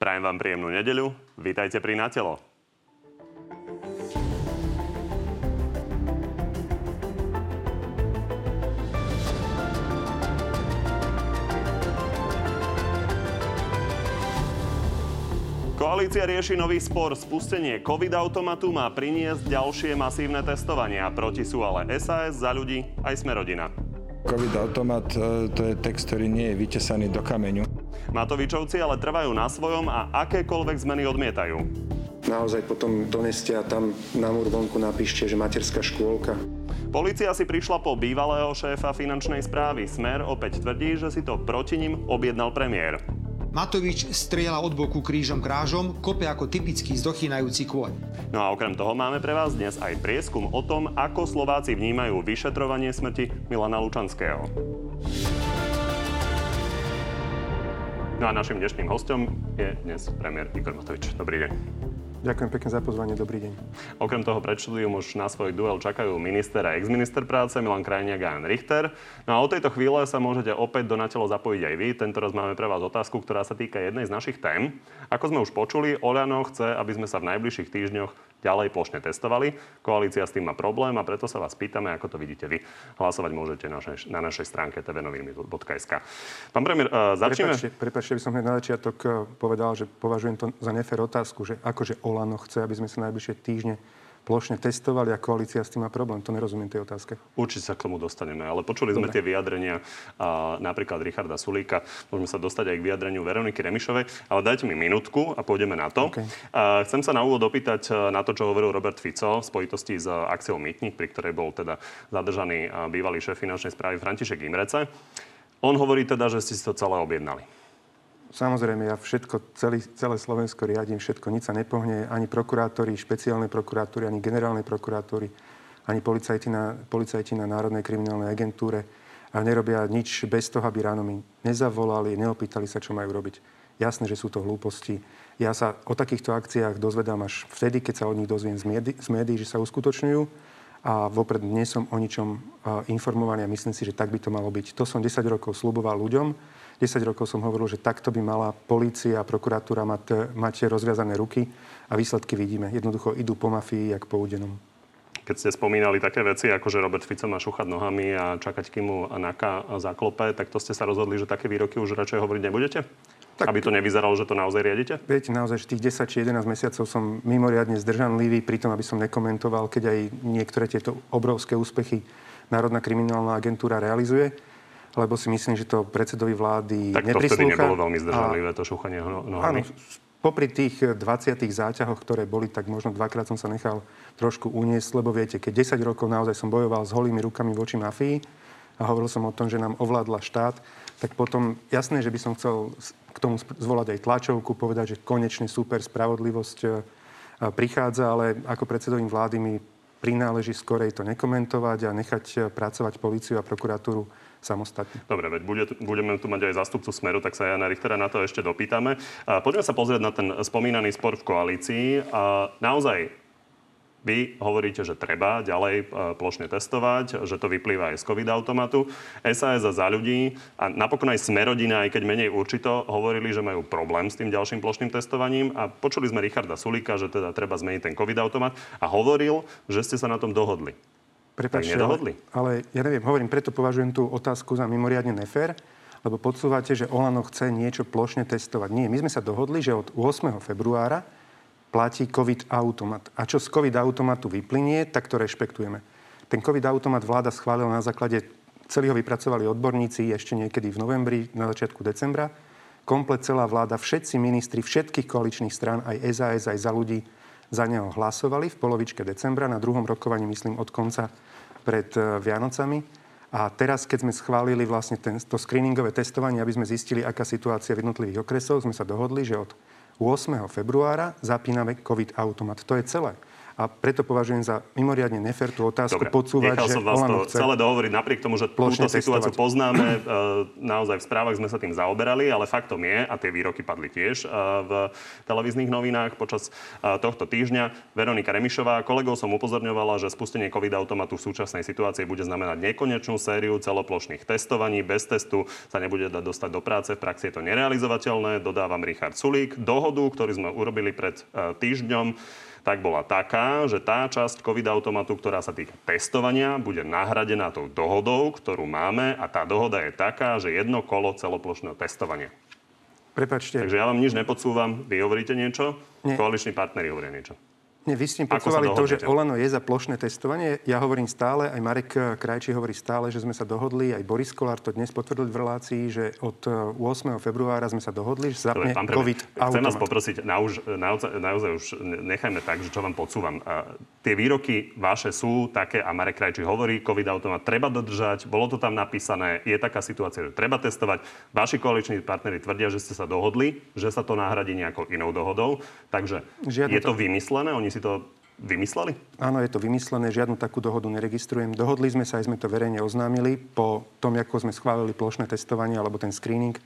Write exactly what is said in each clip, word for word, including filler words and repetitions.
Prajem vám príjemnú nedeľu. Vítajte pri Na telo. Koalícia rieši nový spor. Spustenie COVID-automatu má priniesť ďalšie masívne testovania. Proti sú ale es a es, Za ľudí aj Sme rodina. COVID-automat to je text, ktorý nie je vytesaný do kameňu. Matovičovci ale trvajú na svojom a akékoľvek zmeny odmietajú. Naozaj potom doneste a tam na múr vonku napíšte, že materská škôlka. Polícia si prišla po bývalého šéfa finančnej správy. Smer opäť tvrdí, že si to proti ním objednal premiér. Matovič strieľa od boku krížom krážom, kope ako typický zdochýnajúci kôň. No a okrem toho máme pre vás dnes aj prieskum o tom, ako Slováci vnímajú vyšetrovanie smrti Milana Lučanského. No a našim dnešným hostom je dnes premiér Igor Matovič. Dobrý deň. Ďakujem pekne za pozvanie, dobrý deň. Okrem toho pred štúdium už na svoj duel čakajú minister a exminister práce Milan Krajniak a Ján Richter. No a o tejto chvíle sa môžete opäť do Na telo zapojiť aj vy. Tentoraz máme pre vás otázku, ktorá sa týka jednej z našich tém. Ako sme už počuli, Oľano chce, aby sme sa v najbližších týždňoch ďalej plošne testovali. Koalícia s tým má problém a preto sa vás pýtame, ako to vidíte vy. Hlasovať môžete na našej, na našej stránke tvnoviny bodka es ká. Pán premiér, uh, začneme. Prepáčte, by som hneď na začiatok povedal, že považujem to za nefér otázku, že akože Olano chce, aby sme sa najbližšie týždne plošne testovali a koalícia s tým má problém. To nerozumiem tej otázke. Určite sa k tomu dostaneme, ale počuli Dobre. Sme tie vyjadrenia a, napríklad Richarda Sulíka. Môžeme sa dostať aj k vyjadreniu Veroniky Remišovej, ale dajte mi minútku a pôjdeme na to. Okay. A, chcem sa na úvod opýtať na to, čo hovoril Robert Fico v spojitosti s Axiou Mytnik, pri ktorej bol teda zadržaný bývalý šéf finančnej správy František Imrecaj. On hovorí teda, že ste si to celé objednali. Samozrejme, ja všetko, celý, celé Slovensko riadím, všetko, nič sa nepohne, ani prokurátori, špeciálne prokurátori, ani generálne prokurátori, ani policajti na, policajti na Národnej kriminálnej agentúre a nerobia nič bez toho, aby ráno mi nezavolali, neopýtali sa, čo majú robiť. Jasné, že sú to hlúposti. Ja sa o takýchto akciách dozvedám až vtedy, keď sa od nich dozviem z médií, z médií že sa uskutočňujú a vopred nie som o ničom informovaný a myslím si, že tak by to malo byť. To som desať rokov sľuboval ľuďom. desať rokov som hovoril, že takto by mala polícia a prokuratúra mať, mať rozviazané ruky a výsledky vidíme. Jednoducho idú po mafii, jak po údenom. Keď ste spomínali také veci, ako že Robert Fico má šúchať nohami a čakať, kým mu náka zaklope, tak to ste sa rozhodli, že také výroky už radšej hovoriť nebudete? Tak, aby to nevyzeralo, že to naozaj riadite? Viete, naozaj, že tých desať či jedenásť mesiacov som mimoriadne zdržanlivý pri tom, aby som nekomentoval, keď aj niektoré tieto obrovské úspechy Národná kriminálna agentúra realizuje. Lebo si myslím, že to predsedovi vlády neprislúcha. Tak to neprislúcha. Vtedy nebolo veľmi zdržanlivé, a to šúchanie nohami. Áno, popri tých dvadsiatich záťahoch, ktoré boli, tak možno dvakrát som sa nechal trošku uniesť, lebo viete, keď desať rokov naozaj som bojoval s holými rukami voči mafii a hovoril som o tom, že nám ovládla štát, tak potom jasné, že by som chcel k tomu zvolať aj tlačovku, povedať, že konečne super spravodlivosť prichádza, ale ako predsedovým vlády mi prináleží skorej to nekomentovať a nechať pracovať políciu a prokuratúru samostatne. Dobre, veď bude, budeme tu mať aj zástupcu Smeru, tak sa Jána Richtera na to ešte dopýtame. A poďme sa pozrieť na ten spomínaný spor v koalícii. A naozaj, vy hovoríte, že treba ďalej plošne testovať, že to vyplýva aj z COVID-automatu. es a es a Za ľudí a napokon aj Sme rodina, aj keď menej určito, hovorili, že majú problém s tým ďalším plošným testovaním. A počuli sme Richarda Sulíka, že teda treba zmeniť ten COVID-automat a hovoril, že ste sa na tom dohodli. Prepáčte, ale, ale ja neviem, hovorím, preto považujem tú otázku za mimoriadne nefér, lebo podsúvate, že Olano chce niečo plošne testovať. Nie, my sme sa dohodli, že od ôsmeho februára platí COVID-automat. A čo z COVID-automatu vyplynie, tak to rešpektujeme. Ten COVID-automat vláda schválila na základe, celý ho vypracovali odborníci ešte niekedy v novembri, na začiatku decembra. Komplet celá vláda, všetci ministri všetkých koaličných strán, aj es a es, aj Za ľudí, za neho hlasovali v polovičke decembra, na druhom rokovaní, myslím, od konca pred Vianocami. A teraz, keď sme schválili vlastne ten, to screeningové testovanie, aby sme zistili, aká situácia v jednotlivých okresoch, sme sa dohodli, že od ôsmeho februára zapíname COVID-automat. To je celé. A a preto považujem za mimoriadne nefér tú otázku podsúvať, že Olano chce... celé dohovoriť napriek tomu, že túto situáciu poznáme. Naozaj v správach sme sa tým zaoberali, ale faktom je, a tie výroky padli tiež v televíznych novinách počas tohto týždňa, Veronika Remišová, kolegov som upozorňovala, že spustenie COVID-automatu v súčasnej situácii bude znamenať nekonečnú sériu celoplošných testovaní. Bez testu sa nebude dať dostať do práce. V praxi je to nerealizovateľné. Dodávam Richard Sulík. Dohodu, ktorú sme urobili pred týždňom, tak bola taká, že tá časť COVID-automatu, ktorá sa týka testovania, bude nahradená tou dohodou, ktorú máme, a tá dohoda je taká, že jedno kolo celoplošného testovania. Prepáčte. Takže ja vám nič nepodsúvam. Vy hovoríte niečo, nie. Koaliční partneri hovoria niečo. Nie, vy ste podsúvali to, že Olano je za plošné testovanie. Ja hovorím stále, aj Marek Krajčí hovorí stále, že sme sa dohodli, aj Boris Kollár to dnes potvrdil v relácii, že od ôsmeho februára sme sa dohodli, že zapne COVID-automat. Chcem vás poprosiť, naozaj už nechajme tak, že čo vám podsúvam. Tie výroky vaše sú také, a Marek Krajčí hovorí, COVID-automat treba dodržať, bolo to tam napísané, je taká situácia, že treba testovať. Vaši koaliční partneri tvrdia, že ste sa dohodli, že sa to nahradí nejakou inou dohodou. Takže žiadne je to vymyslené, oni si to vymysleli? Áno, je to vymyslené. Žiadnu takú dohodu neregistrujem. Dohodli sme sa, aj sme to verejne oznámili po tom, ako sme schválili plošné testovanie alebo ten screening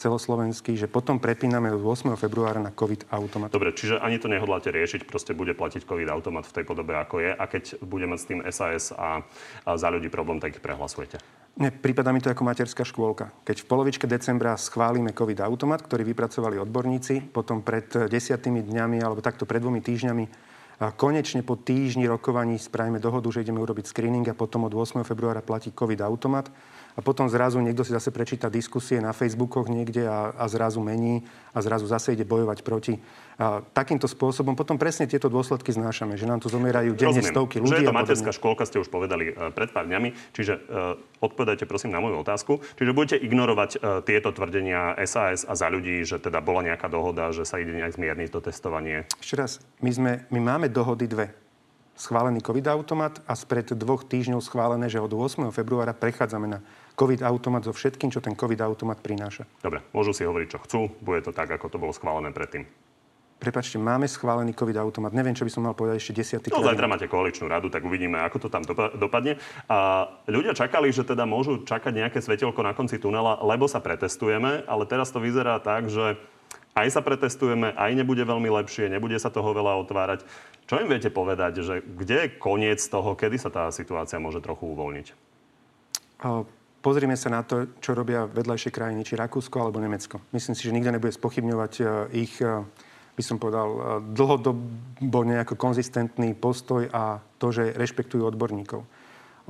celoslovenský, že potom prepíname od ôsmeho februára na COVID-automat. Dobre, čiže ani to nehodláte riešiť, proste bude platiť COVID-automat v tej podobe, ako je, a keď budeme s tým es a es a, a Za ľudí problém, tak ich prehlasujete. Ne, prípada mi to ako materská škôlka. Keď v polovičke decembra schválime COVID-automat, ktorý vypracovali odborníci, potom pred desiatými dňami alebo takto pred dvomi týždňami a konečne po týždni rokovaní spravíme dohodu, že ideme urobiť screening a potom od ôsmeho februára platí COVID-automat. A potom zrazu niekto si zase prečíta diskusie na Facebookoch niekde a, a zrazu mení a zrazu zase ide bojovať proti. A takýmto spôsobom potom presne tieto dôsledky znášame, že nám tu zomierajú denne stovky ľudí. Rozumiem, že je to materská škôlka, ste už povedali pred pár dňami. Čiže e, odpovedajte prosím na moju otázku. Čiže budete ignorovať e, tieto tvrdenia es a es a Za ľudí, že teda bola nejaká dohoda, že sa ide nejak zmierniť to testovanie? Ešte raz, my, sme, my máme dohody dve. Schválený COVID-automat a spred dvoch týždňov schválené, že od ôsmeho februára prechádzame na COVID-automat so všetkým, čo ten COVID-automat prináša. Dobre, môžu si hovoriť, čo chcú. Bude to tak, ako to bolo schválené predtým. Prepáčte, máme schválený COVID-automat. Neviem, čo by som mal povedať ešte desiaty krát. No, zajtra máte koaličnú radu, tak uvidíme, ako to tam dopadne. A ľudia čakali, že teda môžu čakať nejaké svetelko na konci tunela, lebo sa pretestujeme, ale teraz to vyzerá tak, že aj sa pretestujeme, aj nebude veľmi lepšie, nebude sa toho veľa otvárať. Čo im viete povedať, že kde je koniec toho, kedy sa tá situácia môže trochu uvoľniť? Pozrime sa na to, čo robia vedľajšie krajiny, či Rakúsko alebo Nemecko. Myslím si, že nikto nebude spochybňovať ich, by som povedal, dlhodobo nejako konzistentný postoj a to, že rešpektujú odborníkov.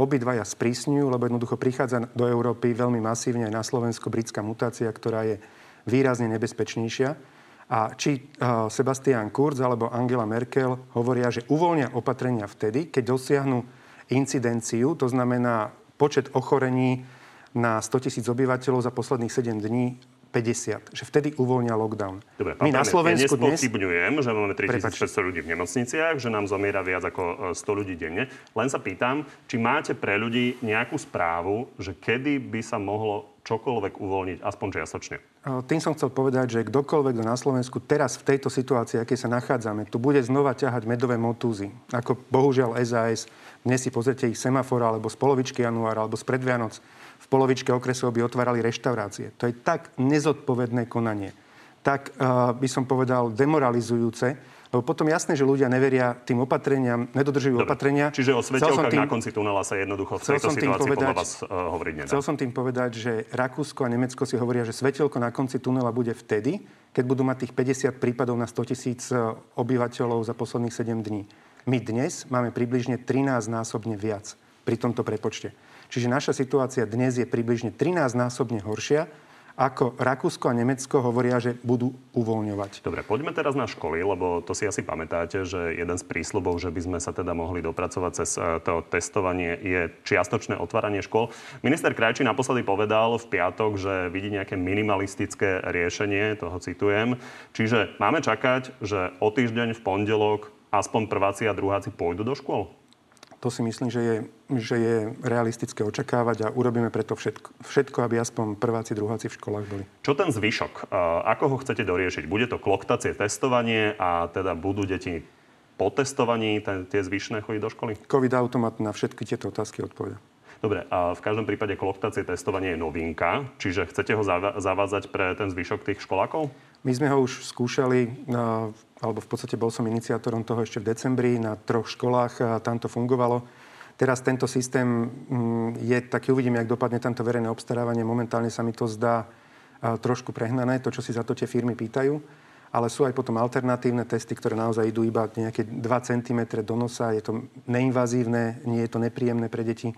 Obidvaja sprísňujú, lebo jednoducho prichádza do Európy veľmi masívne aj na Slovensko britská mutácia, ktorá je výrazne nebezpečnejšia. A či uh, Sebastian Kurz alebo Angela Merkel hovoria, že uvoľnia opatrenia vtedy, keď dosiahnu incidenciu, to znamená počet ochorení na sto tisíc obyvateľov za posledných sedem dní päťdesiat. Že vtedy uvoľnia lockdown. Dobre, my na Slovensku dnes... Nespochybňujem, že máme tritisícpäťsto ľudí v nemocniciach, že nám zomiera viac ako sto ľudí denne. Len sa pýtam, či máte pre ľudí nejakú správu, že kedy by sa mohlo čokoľvek uvoľniť, aspoň čiastočne. Tým som chcel povedať, že kdokoľvek na Slovensku teraz v tejto situácii, akej sa nachádzame, tu bude znova ťahať medové motúzy. Ako bohužiaľ es a es, dnes si pozrite ich semafor, alebo z polovičky januára, alebo z predvianoc, v polovičke okresov by otvárali reštaurácie. To je tak nezodpovedné konanie. Tak uh, by som povedal demoralizujúce, lebo potom jasné, že ľudia neveria tým opatreniam, nedodržujú Dobre. opatrenia. Čiže o svetelkách na konci tunela sa jednoducho v tejto situácii podľa vás uh, hovoriť nedá. Chcel som tým povedať, že Rakúsko a Nemecko si hovoria, že svetelko na konci tunela bude vtedy, keď budú mať tých päťdesiat prípadov na sto tisíc obyvateľov za posledných sedem dní. My dnes máme približne trinásťnásobne viac pri tomto prepočte. Čiže naša situácia dnes je približne trinásťnásobne horšia, ako Rakúsko a Nemecko hovoria, že budú uvoľňovať. Dobre, poďme teraz na školy, lebo to si asi pamätáte, že jeden z prísľubov, že by sme sa teda mohli dopracovať cez to testovanie, je čiastočné otváranie škôl. Minister Krajčí naposledy povedal v piatok, že vidí nejaké minimalistické riešenie, toho citujem. Čiže máme čakať, že o týždeň v pondelok aspoň prváci a druháci pôjdu do škôl? To si myslím, že je, že je realistické očakávať a urobíme preto všetko, všetko, aby aspoň prváci, druháci v školách boli. Čo ten zvyšok? Ako ho chcete doriešiť? Bude to kloktacie testovanie a teda budú deti po testovaní ten, tie zvyšné chodí do školy? COVID automat na všetky tieto otázky odpoveda. Dobre, a v každom prípade koloktácie testovanie je novinka, čiže chcete ho zav- zavádzať pre ten zvyšok tých školákov? My sme ho už skúšali, alebo v podstate bol som iniciátorom toho ešte v decembri, na troch školách a tam to fungovalo. Teraz tento systém je taký, uvidíme, jak dopadne tamto verejné obstarávanie. Momentálne sa mi to zdá trošku prehnané, to, čo si za to tie firmy pýtajú. Ale sú aj potom alternatívne testy, ktoré naozaj idú iba nejaké dva centimetre do nosa. Je to neinvazívne, nie je to nepríjemné pre deti.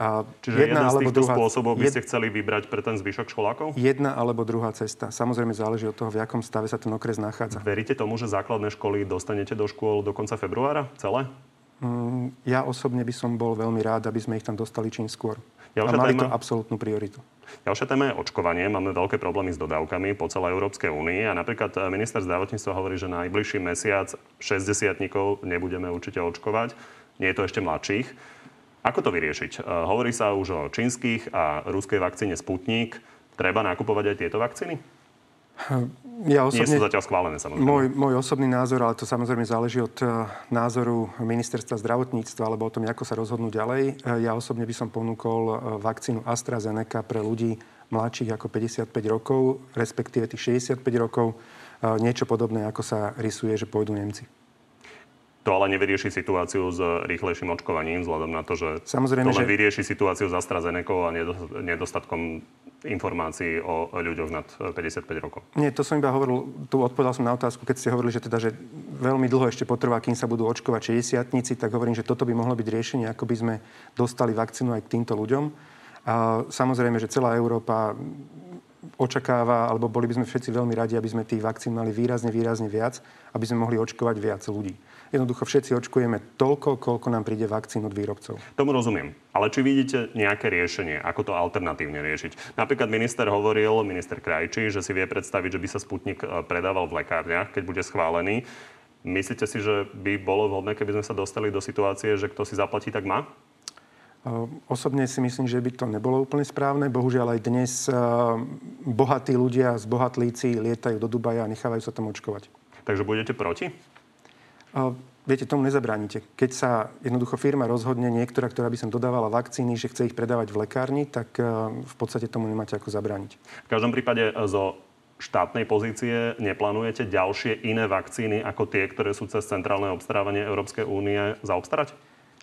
A čiže jedna jeden z týchto druhá, spôsobov by ste jed... chceli vybrať pre ten zvyšok školákov? Jedna alebo druhá cesta. Samozrejme záleží od toho, v jakom stave sa ten okres nachádza. Veríte tomu, že základné školy dostanete do škôl do konca februára? Celé? Mm, ja osobne by som bol veľmi rád, aby sme ich tam dostali čím skôr. Ja A mali téma... to absolútnu prioritu. Ďalšia téma je očkovanie. Máme veľké problémy s dodávkami po celej Európskej únii a napríklad minister zdravotníctva hovorí, že na najbližší mesiac šesťdesiatnikov nebudeme určite očkovať. Nie je to ešte mladších. Ako to vyriešiť? Hovorí sa už o čínskych a ruskej vakcíne Sputnik. Treba nakupovať aj tieto vakcíny? Ja osobne, Nie sú zatiaľ schválené, samozrejme. Môj, môj osobný názor, ale to samozrejme záleží od názoru ministerstva zdravotníctva alebo o tom, ako sa rozhodnú ďalej. Ja osobne by som ponúkol vakcínu AstraZeneca pre ľudí mladších ako päťdesiatpäť rokov, respektíve tých šesťdesiatpäť rokov. Niečo podobné, ako sa rysuje, že pôjdu Nemci. To ale nevyrieši situáciu s rýchlejším očkovaním, vzhľadom na to, že Samozrejme, to len že... vyrieši situáciu s AstraZenecou a nedostatkom informácií o ľuďoch nad päťdesiatpäť rokov. Nie, to som iba hovoril, tu odpovedal som na otázku, keď ste hovorili, že teda, že veľmi dlho ešte potrvá, kým sa budú očkovať šesťdesiatnici, tak hovorím, že toto by mohlo byť riešenie, ako by sme dostali vakcínu aj k týmto ľuďom. A samozrejme, že celá Európa očakáva, alebo boli by sme všetci veľmi radi, aby sme tých vakcín mali výrazne, výrazne viac, aby sme mohli očkovať viac ľudí. Jednoducho všetci očkujeme toľko, koľko nám príde vakcín od výrobcov. Tomu rozumiem. Ale či vidíte nejaké riešenie, ako to alternatívne riešiť? Napríklad minister hovoril, minister Krajčí, že si vie predstaviť, že by sa Sputnik predával v lekárniach, keď bude schválený. Myslíte si, že by bolo vhodné, keby sme sa dostali do situácie, že kto si zaplatí, tak má? Osobne si myslím, že by to nebolo úplne správne. Bohužiaľ aj dnes bohatí ľudia, zbohatlíci lietajú do Dubaja a nechávajú sa tam očkovať. Takže budete proti? Uh, viete, tomu nezabránite. Keď sa jednoducho firma rozhodne, niektorá, ktorá by sem dodávala vakcíny, že chce ich predávať v lekárni, tak uh, v podstate tomu nemáte ako zabrániť. V každom prípade zo štátnej pozície neplánujete ďalšie iné vakcíny ako tie, ktoré sú cez centrálne obstarávanie Európskej únie zaobstarať?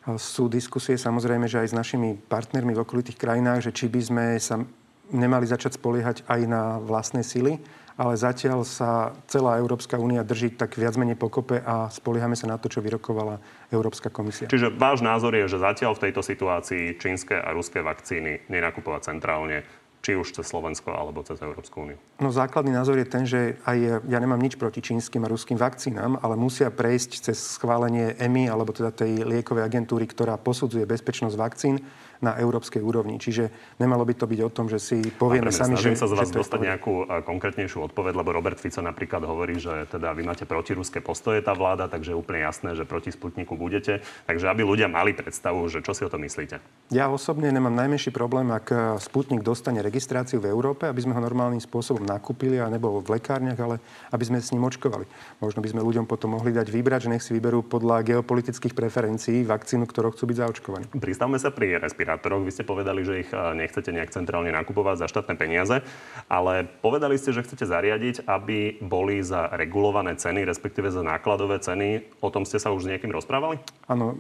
Uh, sú diskusie samozrejme, že aj s našimi partnermi v okolitých krajinách, že či by sme sa nemali začať spoliehať aj na vlastné sily. Ale zatiaľ sa celá Európska únia drží tak viac menej pokope a spoliehame sa na to, čo vyrokovala Európska komisia. Čiže váš názor je, že zatiaľ v tejto situácii čínske a ruské vakcíny nenakupovať centrálne, či už cez Slovensko alebo cez Európsku úniu? No základný názor je ten, že aj ja nemám nič proti čínskym a ruským vakcínám, ale musia prejsť cez schválenie é em á alebo teda tej liekovej agentúry, ktorá posudzuje bezpečnosť vakcín na európskej úrovni. Čiže nemalo by to byť o tom, že si povieme sami, že... Snažím sa z vás dostať nejakú konkrétnejšiu odpoveď, lebo Robert Fico napríklad hovorí, že teda vy máte protiruské postoje tá vláda, takže je úplne jasné, že proti Sputniku budete. Takže aby ľudia mali predstavu, že čo si o tom myslíte. Ja osobne nemám najmenší problém, ak Sputnik dostane registráciu v Európe, aby sme ho normálnym spôsobom nakúpili a nebol v lekárniach, ale aby sme s ním očkovali. Možno by sme ľuďom potom mohli dať vybrať, že nech si vyberú podľa geopolitických preferencií vakcínu, ktorou chcú byť zaočkovaní. Pristavme sa pri respirácii. Vy ste povedali, že ich nechcete nejak centrálne nakupovať za štátne peniaze, ale povedali ste, že chcete zariadiť, aby boli za regulované ceny, respektíve za nákladové ceny. O tom ste sa už s niekým rozprávali? Áno,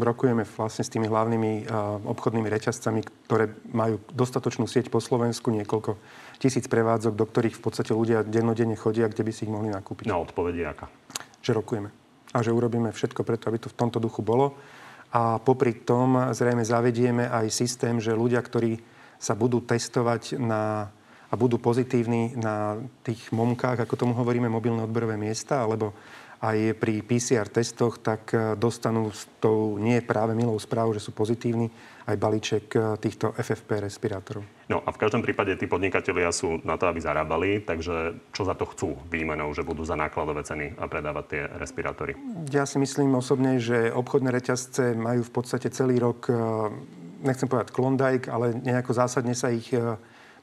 rokujeme vlastne s tými hlavnými obchodnými reťazcami, ktoré majú dostatočnú sieť po Slovensku, niekoľko tisíc prevádzok, do ktorých v podstate ľudia dennodenne chodia, kde by si ich mohli nakúpiť. No, odpoveď je aká? Že rokujeme a že urobíme všetko preto, aby to v tomto duchu bolo. A popri tom zrejme zavedieme aj systém, že ľudia, ktorí sa budú testovať na, a budú pozitívni na tých momkách, ako tomu hovoríme, mobilné odberové miesta, alebo aj pri pé cé er testoch, tak dostanú s tou nie práve milou správou, že sú pozitívni, aj balíček týchto ef ef pé respirátorov. No a v každom prípade tí podnikatelia sú na to, aby zarábali, takže čo za to chcú výmenou, že budú za nákladové ceny a predávať tie respirátory? Ja si myslím osobne, že obchodné reťazce majú v podstate celý rok, nechcem povedať Klondike, ale nejako zásadne sa ich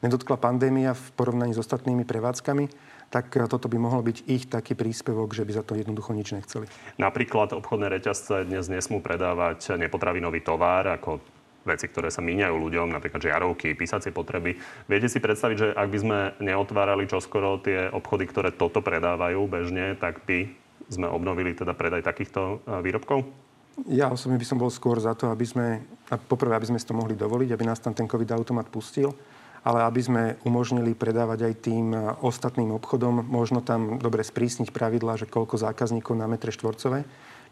nedotkla pandémia v porovnaní s ostatnými prevádzkami. tak toto by mohol byť ich taký príspevok, že by za to jednoducho nič nechceli. Napríklad obchodné reťazce dnes nesmú predávať nepotravinový tovar, ako veci, ktoré sa míňajú ľuďom, napríklad žiarovky, písacie potreby. Viete si predstaviť, že ak by sme neotvárali čoskoro tie obchody, ktoré toto predávajú bežne, tak by sme obnovili teda predaj takýchto výrobkov? Ja osobne by som bol skôr za to, aby sme, poprvé, aby sme si to mohli dovoliť, aby nás tam ten COVID-automat pustil, ale aby sme umožnili predávať aj tým ostatným obchodom, možno tam dobre sprísniť pravidlá, že koľko zákazníkov na metre štvorcové,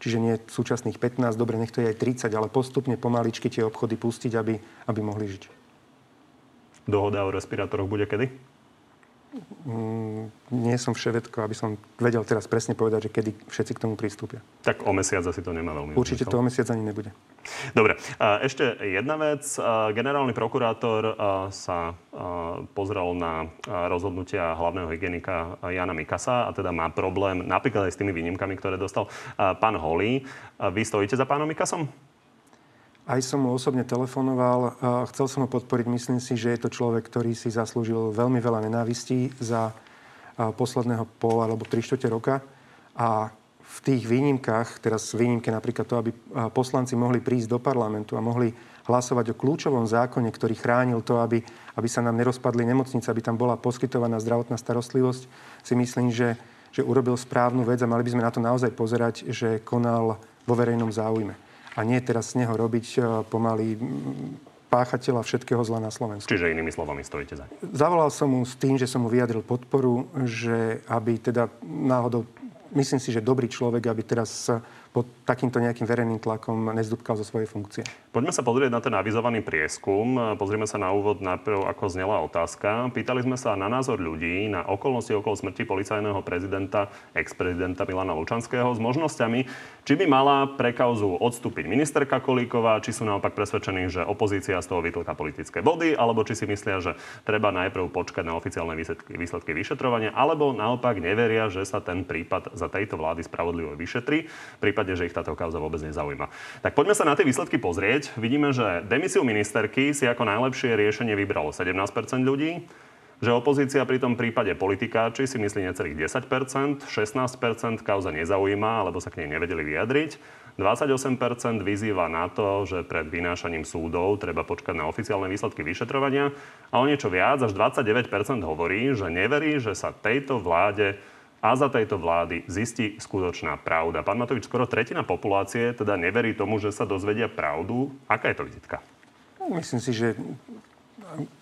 čiže nie súčasných pätnásť, dobre, nech to je aj tridsať, ale postupne pomaličky tie obchody pustiť, aby, aby mohli žiť. Dohoda o respirátoroch bude kedy? Mm, nie som vševedko, aby som vedel teraz presne povedať, že kedy všetci k tomu pristúpia. Tak o mesiac asi to nemá veľmi. Určite to o mesiac ani nebude. Dobre, ešte jedna vec. Generálny prokurátor sa pozrel na rozhodnutia hlavného hygienika Jána Mikasa a teda má problém napríklad aj s tými výnimkami, ktoré dostal pán Holý. Vy stojíte za pánom Mikasom? Aj som mu osobne telefonoval. Chcel som ho podporiť. Myslím si, že je to človek, ktorý si zaslúžil veľmi veľa nenávistí za posledného pol alebo tri štvrte roka. A v tých výnimkách, teraz výnimke napríklad to, aby poslanci mohli prísť do parlamentu a mohli hlasovať o kľúčovom zákone, ktorý chránil to, aby, aby sa nám nerozpadli nemocnice, aby tam bola poskytovaná zdravotná starostlivosť, si myslím, že, že urobil správnu vec a mali by sme na to naozaj pozerať, že konal vo verejnom záujme. A nie teraz z neho robiť pomaly páchateľa všetkého zla na Slovensku. Čiže inými slovami stojíte za. Zavolal som mu s tým, že som mu vyjadril podporu, že aby teda náhodou, myslím si, že dobrý človek, aby teraz pod takýmto nejakým verejným tlakom nezdúbkal zo svojej funkcie. Poďme sa pozrieť na ten avizovaný prieskum. Pozrieme sa na úvod najprv, ako znela otázka. Pýtali sme sa na názor ľudí na okolnosti okolo smrti policajného prezidenta, ex-prezidenta Milana Lučanského s možnosťami, či by mala pre kauzu odstúpiť ministerka Kolíková, či sú naopak presvedčení, že opozícia z toho vytlká politické body, alebo či si myslia, že treba najprv počkať na oficiálne výsledky, výsledky vyšetrovania, alebo naopak neveria, že sa ten prípad za tejto vlády spravodlivo vyšetrí, v prípade, že ich táto kauza vôbec nezaujíma. Tak poďme sa na tie výsledky pozrieť. Vidíme, že demisiu ministerky si ako najlepšie riešenie vybralo sedemnásť percent ľudí, že opozícia pri tom prípade politikáči si myslí necelých desať percent, šestnásť percent kauza nezaujíma, alebo sa k nej nevedeli vyjadriť, dvadsaťosem percent vyzýva na to, že pred vynášaním súdov treba počkať na oficiálne výsledky vyšetrovania a o niečo viac, až dvadsaťdeväť percent hovorí, že neverí, že sa tejto vláde a za tejto vlády zistí skutočná pravda. Pán Matovič, skoro tretina populácie teda neverí tomu, že sa dozvedia pravdu. Aká je to vizitka? Myslím si, že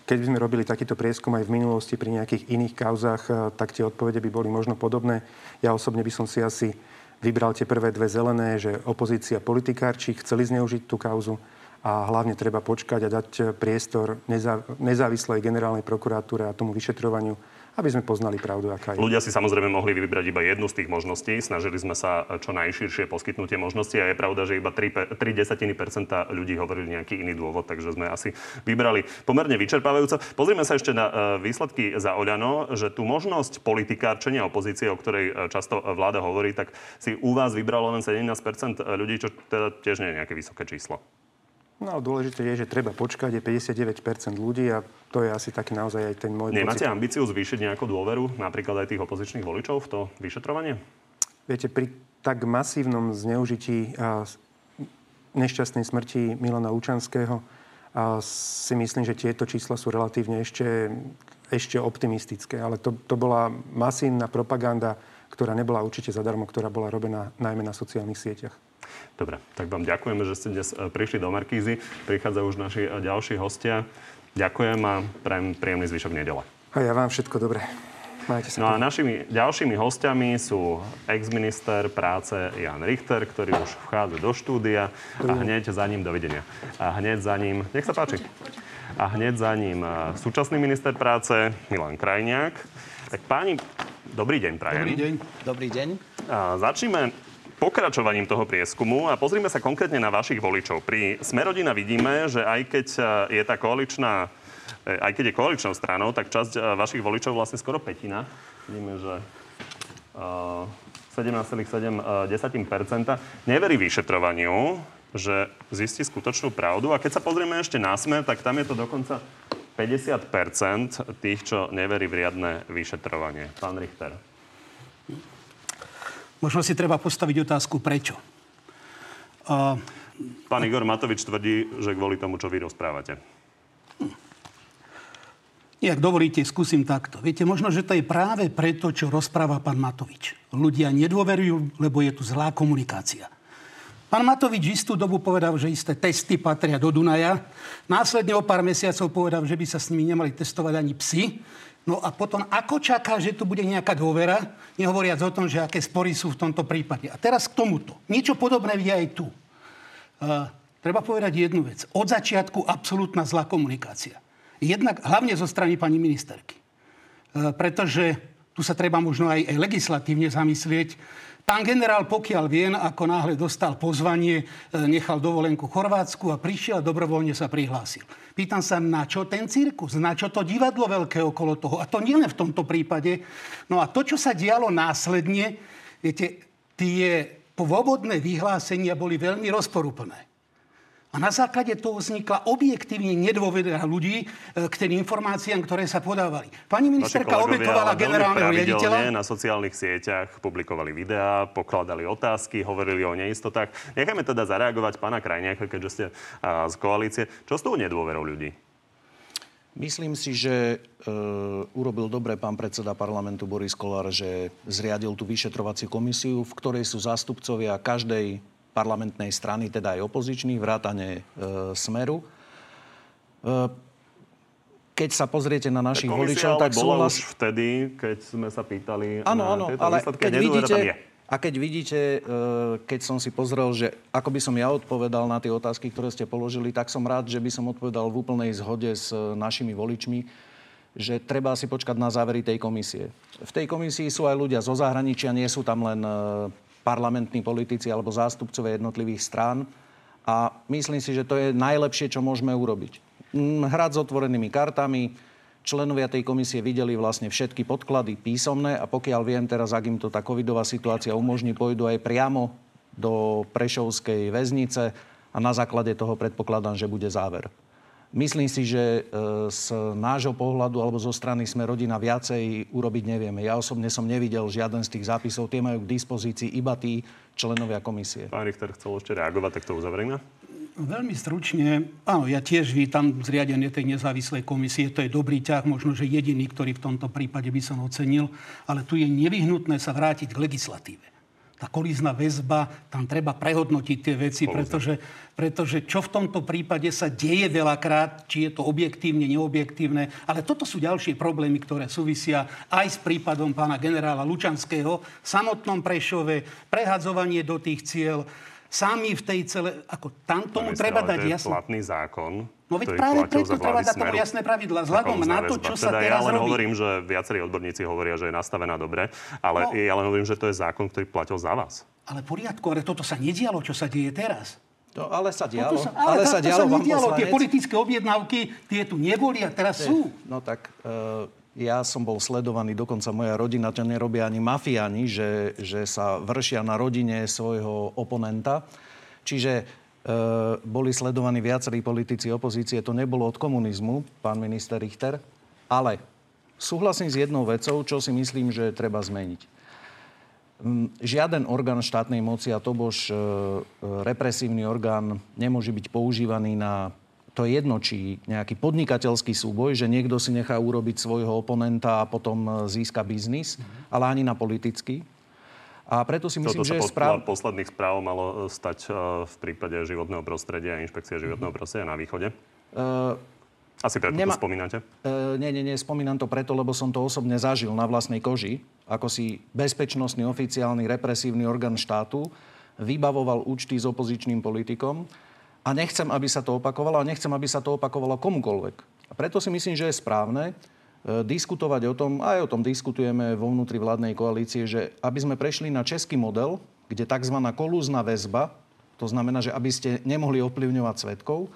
keď by sme robili takýto prieskum aj v minulosti pri nejakých iných kauzách, tak tie odpovede by boli možno podobné. Ja osobne by som si asi vybral tie prvé dve zelené, že opozícia politikárči chceli zneužiť tú kauzu a hlavne treba počkať a dať priestor nezávislej generálnej prokuratúre a tomu vyšetrovaniu, aby sme poznali pravdu, aká je. Ľudia si samozrejme mohli vybrať iba jednu z tých možností. Snažili sme sa čo najširšie poskytnutie možnosti a je pravda, že iba tri, tri desatiny percenta ľudí hovorili nejaký iný dôvod, takže sme asi vybrali pomerne vyčerpávajúco. Pozrime sa ešte na výsledky za Oľano, že tú možnosť politikárčenia opozície, o ktorej často vláda hovorí, tak si u vás vybralo len sedemnásť percent ľudí, čo teda tiež nie je nejaké vysoké číslo. No, dôležité je, že treba počkať, je päťdesiatdeväť percent ľudí a to je asi taký naozaj aj ten môj pocit. Nemáte ambíciu zvýšiť nejakú dôveru, napríklad aj tých opozičných voličov v to vyšetrovanie? Viete, pri tak masívnom zneužití a nešťastnej smrti Milana Lučanského a si myslím, že tieto čísla sú relatívne ešte, ešte optimistické. Ale to, to bola masívna propaganda, ktorá nebola určite zadarmo, ktorá bola robená najmä na sociálnych sieťach. Dobre, tak vám ďakujeme, že ste dnes prišli do Markízy. Prichádzajú už naši ďalší hostia. Ďakujem a prajem príjemný zvyšok nedele. A ja vám všetko dobré. Majte sa. No a našimi ďalšími hostiami sú exminister práce Ján Richter, ktorý už vchádza do štúdia. A hneď za ním, dovidenia. A hneď za ním, nech sa páči. A hneď za ním súčasný minister práce Milan Krajniak. Tak páni, dobrý deň prajem. Dobrý deň. Dobrý deň. A začneme pokračovaním toho prieskumu a pozrime sa konkrétne na vašich voličov. Pri Sme rodina vidíme, že aj keď je tá koaličná, aj keď je koaličnou stranou, tak časť vašich voličov vlastne skoro pätina. Vidíme, že sedemnásť celá sedem percenta neverí vyšetrovaniu, že zistí skutočnú pravdu. A keď sa pozrieme ešte na Sme, tak tam je to dokonca päťdesiat percent tých, čo neverí v riadne vyšetrovanie. Pán Richter. Možno si treba postaviť otázku, prečo. Uh, Pán Igor Matovič tvrdí, že kvôli tomu, čo vy rozprávate. Nie, ak dovolíte, skúsim takto. Viete, možno, že to je práve preto, čo rozpráva pán Matovič. Ľudia nedôverujú, lebo je tu zlá komunikácia. Pán Matovič istú dobu povedal, že isté testy patria do Dunaja. Následne o pár mesiacov povedal, že by sa s nimi nemali testovať ani psi. No a potom, ako čaká, že tu bude nejaká dôvera, nehovoriac o tom, že aké spory sú v tomto prípade. A teraz k tomuto. Niečo podobné vidia aj tu. Uh, treba povedať jednu vec. Od začiatku absolútna zlá komunikácia. Jednak hlavne zo strany pani ministerky. E, pretože tu sa treba možno aj, aj legislatívne zamyslieť. Pán generál, pokiaľ viem, ako náhle dostal pozvanie, e, nechal dovolenku Chorvátsku a prišiel a dobrovoľne sa prihlásil. Pýtam sa, na čo ten cirkus? Na čo to divadlo veľké okolo toho? A to nielen v tomto prípade. No a to, čo sa dialo následne, viete, tie pôvodné vyhlásenia boli veľmi rozporúplné. A na základe toho vznikla objektívne nedôvera ľudí k tým informáciám, ktoré sa podávali. Pani ministerka obetovala generálneho riaditeľa. Na sociálnych sieťach publikovali videá, pokladali otázky, hovorili o neistotách. Nechajme teda zareagovať pána Krajniaka, keďže ste z koalície. Čo s tou nedôverou ľudí? Myslím si, že e, urobil dobre pán predseda parlamentu Boris Kollár, že zriadil tú vyšetrovaciu komisiu, v ktorej sú zástupcovia každej parlamentnej strany, teda aj opozičných, vrátane e, Smeru. E, keď sa pozriete na našich voličov, tak bola súhlas... už vtedy, keď sme sa pýtali ano, na ano, tieto ale výsledky. Keď vidíte, a keď vidíte, e, keď som si pozrel, že ako by som ja odpovedal na tie otázky, ktoré ste položili, tak som rád, že by som odpovedal v úplnej zhode s našimi voličmi, že treba si počkať na závery tej komisie. V tej komisii sú aj ľudia zo zahraničia, nie sú tam len... E, parlamentní politici alebo zástupcovia jednotlivých strán a myslím si, že to je najlepšie, čo môžeme urobiť. Hrať s otvorenými kartami, členovia tej komisie videli vlastne všetky podklady písomné a pokiaľ viem teraz, ak im to tá covidová situácia umožní, pôjdu aj priamo do prešovskej väznice a na základe toho predpokladám, že bude záver. Myslím si, že z nášho pohľadu alebo zo strany Sme rodina viacej urobiť nevieme. Ja osobne som nevidel žiaden z tých zápisov. Tie majú k dispozícii iba tí členovia komisie. Pán Richter chcel ešte reagovať, tak to uzavrieme. Veľmi stručne. Áno, ja tiež vítam zriadenie tej nezávislej komisie. To je dobrý ťah, možno, že jediný, ktorý v tomto prípade by som ocenil. Ale tu je nevyhnutné sa vrátiť k legislatíve. Tá kolízna väzba, tam treba prehodnotiť tie veci, pretože, pretože čo v tomto prípade sa deje veľakrát, či je to objektívne, neobjektívne. Ale toto sú ďalšie problémy, ktoré súvisia aj s prípadom pána generála Lučanského, samotnom Prešove, prehadzovanie do tých cieľ. Sami v tej celé... Ako, tam tomu Myslím, treba dať jasné... platný zákon... No veď práve preto treba dať tomu jasné pravidlá. Vzhľadom na to, čo sa teda teraz robí... Ja len robí. hovorím, že viacerí odborníci hovoria, že je nastavená dobre, ale no, ja len hovorím, že to je zákon, ktorý platil za vás. Ale poriadku, ale toto sa nedialo, čo sa deje teraz. To ale sa dialo. Sa, ale ale sa dialo, sa nedialo. Tie politické objednávky, tie tu neboli a teraz Te, sú. No tak... Uh... Ja som bol sledovaný, dokonca moja rodina, to nerobia ani mafiáni, že, že sa vršia na rodine svojho oponenta. Čiže e, boli sledovaní viacerí politici opozície. To nebolo od komunizmu, pán minister Richter. Ale súhlasím s jednou vecou, čo si myslím, že treba zmeniť. Žiaden orgán štátnej moci, a tobož e, represívny orgán, nemôže byť používaný na... To je jedno, či nejaký podnikateľský súboj, že niekto si nechá urobiť svojho oponenta a potom získa biznis, mm-hmm. ale ani na politický. A preto si myslím, Toto že... Toto správ... posledných správ malo stať v prípade životného prostredia a inšpekcie životného prostredia na východe. Uh, Asi preto nema... to spomínate? Uh, nie, nie, nie, spomínam to preto, lebo som to osobne zažil na vlastnej koži, ako si bezpečnostný, oficiálny, represívny orgán štátu vybavoval účty s opozičným politikom. A nechcem, aby sa to opakovalo a nechcem, aby sa to opakovalo komukoľvek. A preto si myslím, že je správne e, diskutovať o tom, aj o tom diskutujeme vo vnútri vládnej koalície, že aby sme prešli na český model, kde tzv. Kolúzna väzba, to znamená, že aby ste nemohli ovplyvňovať svedkov,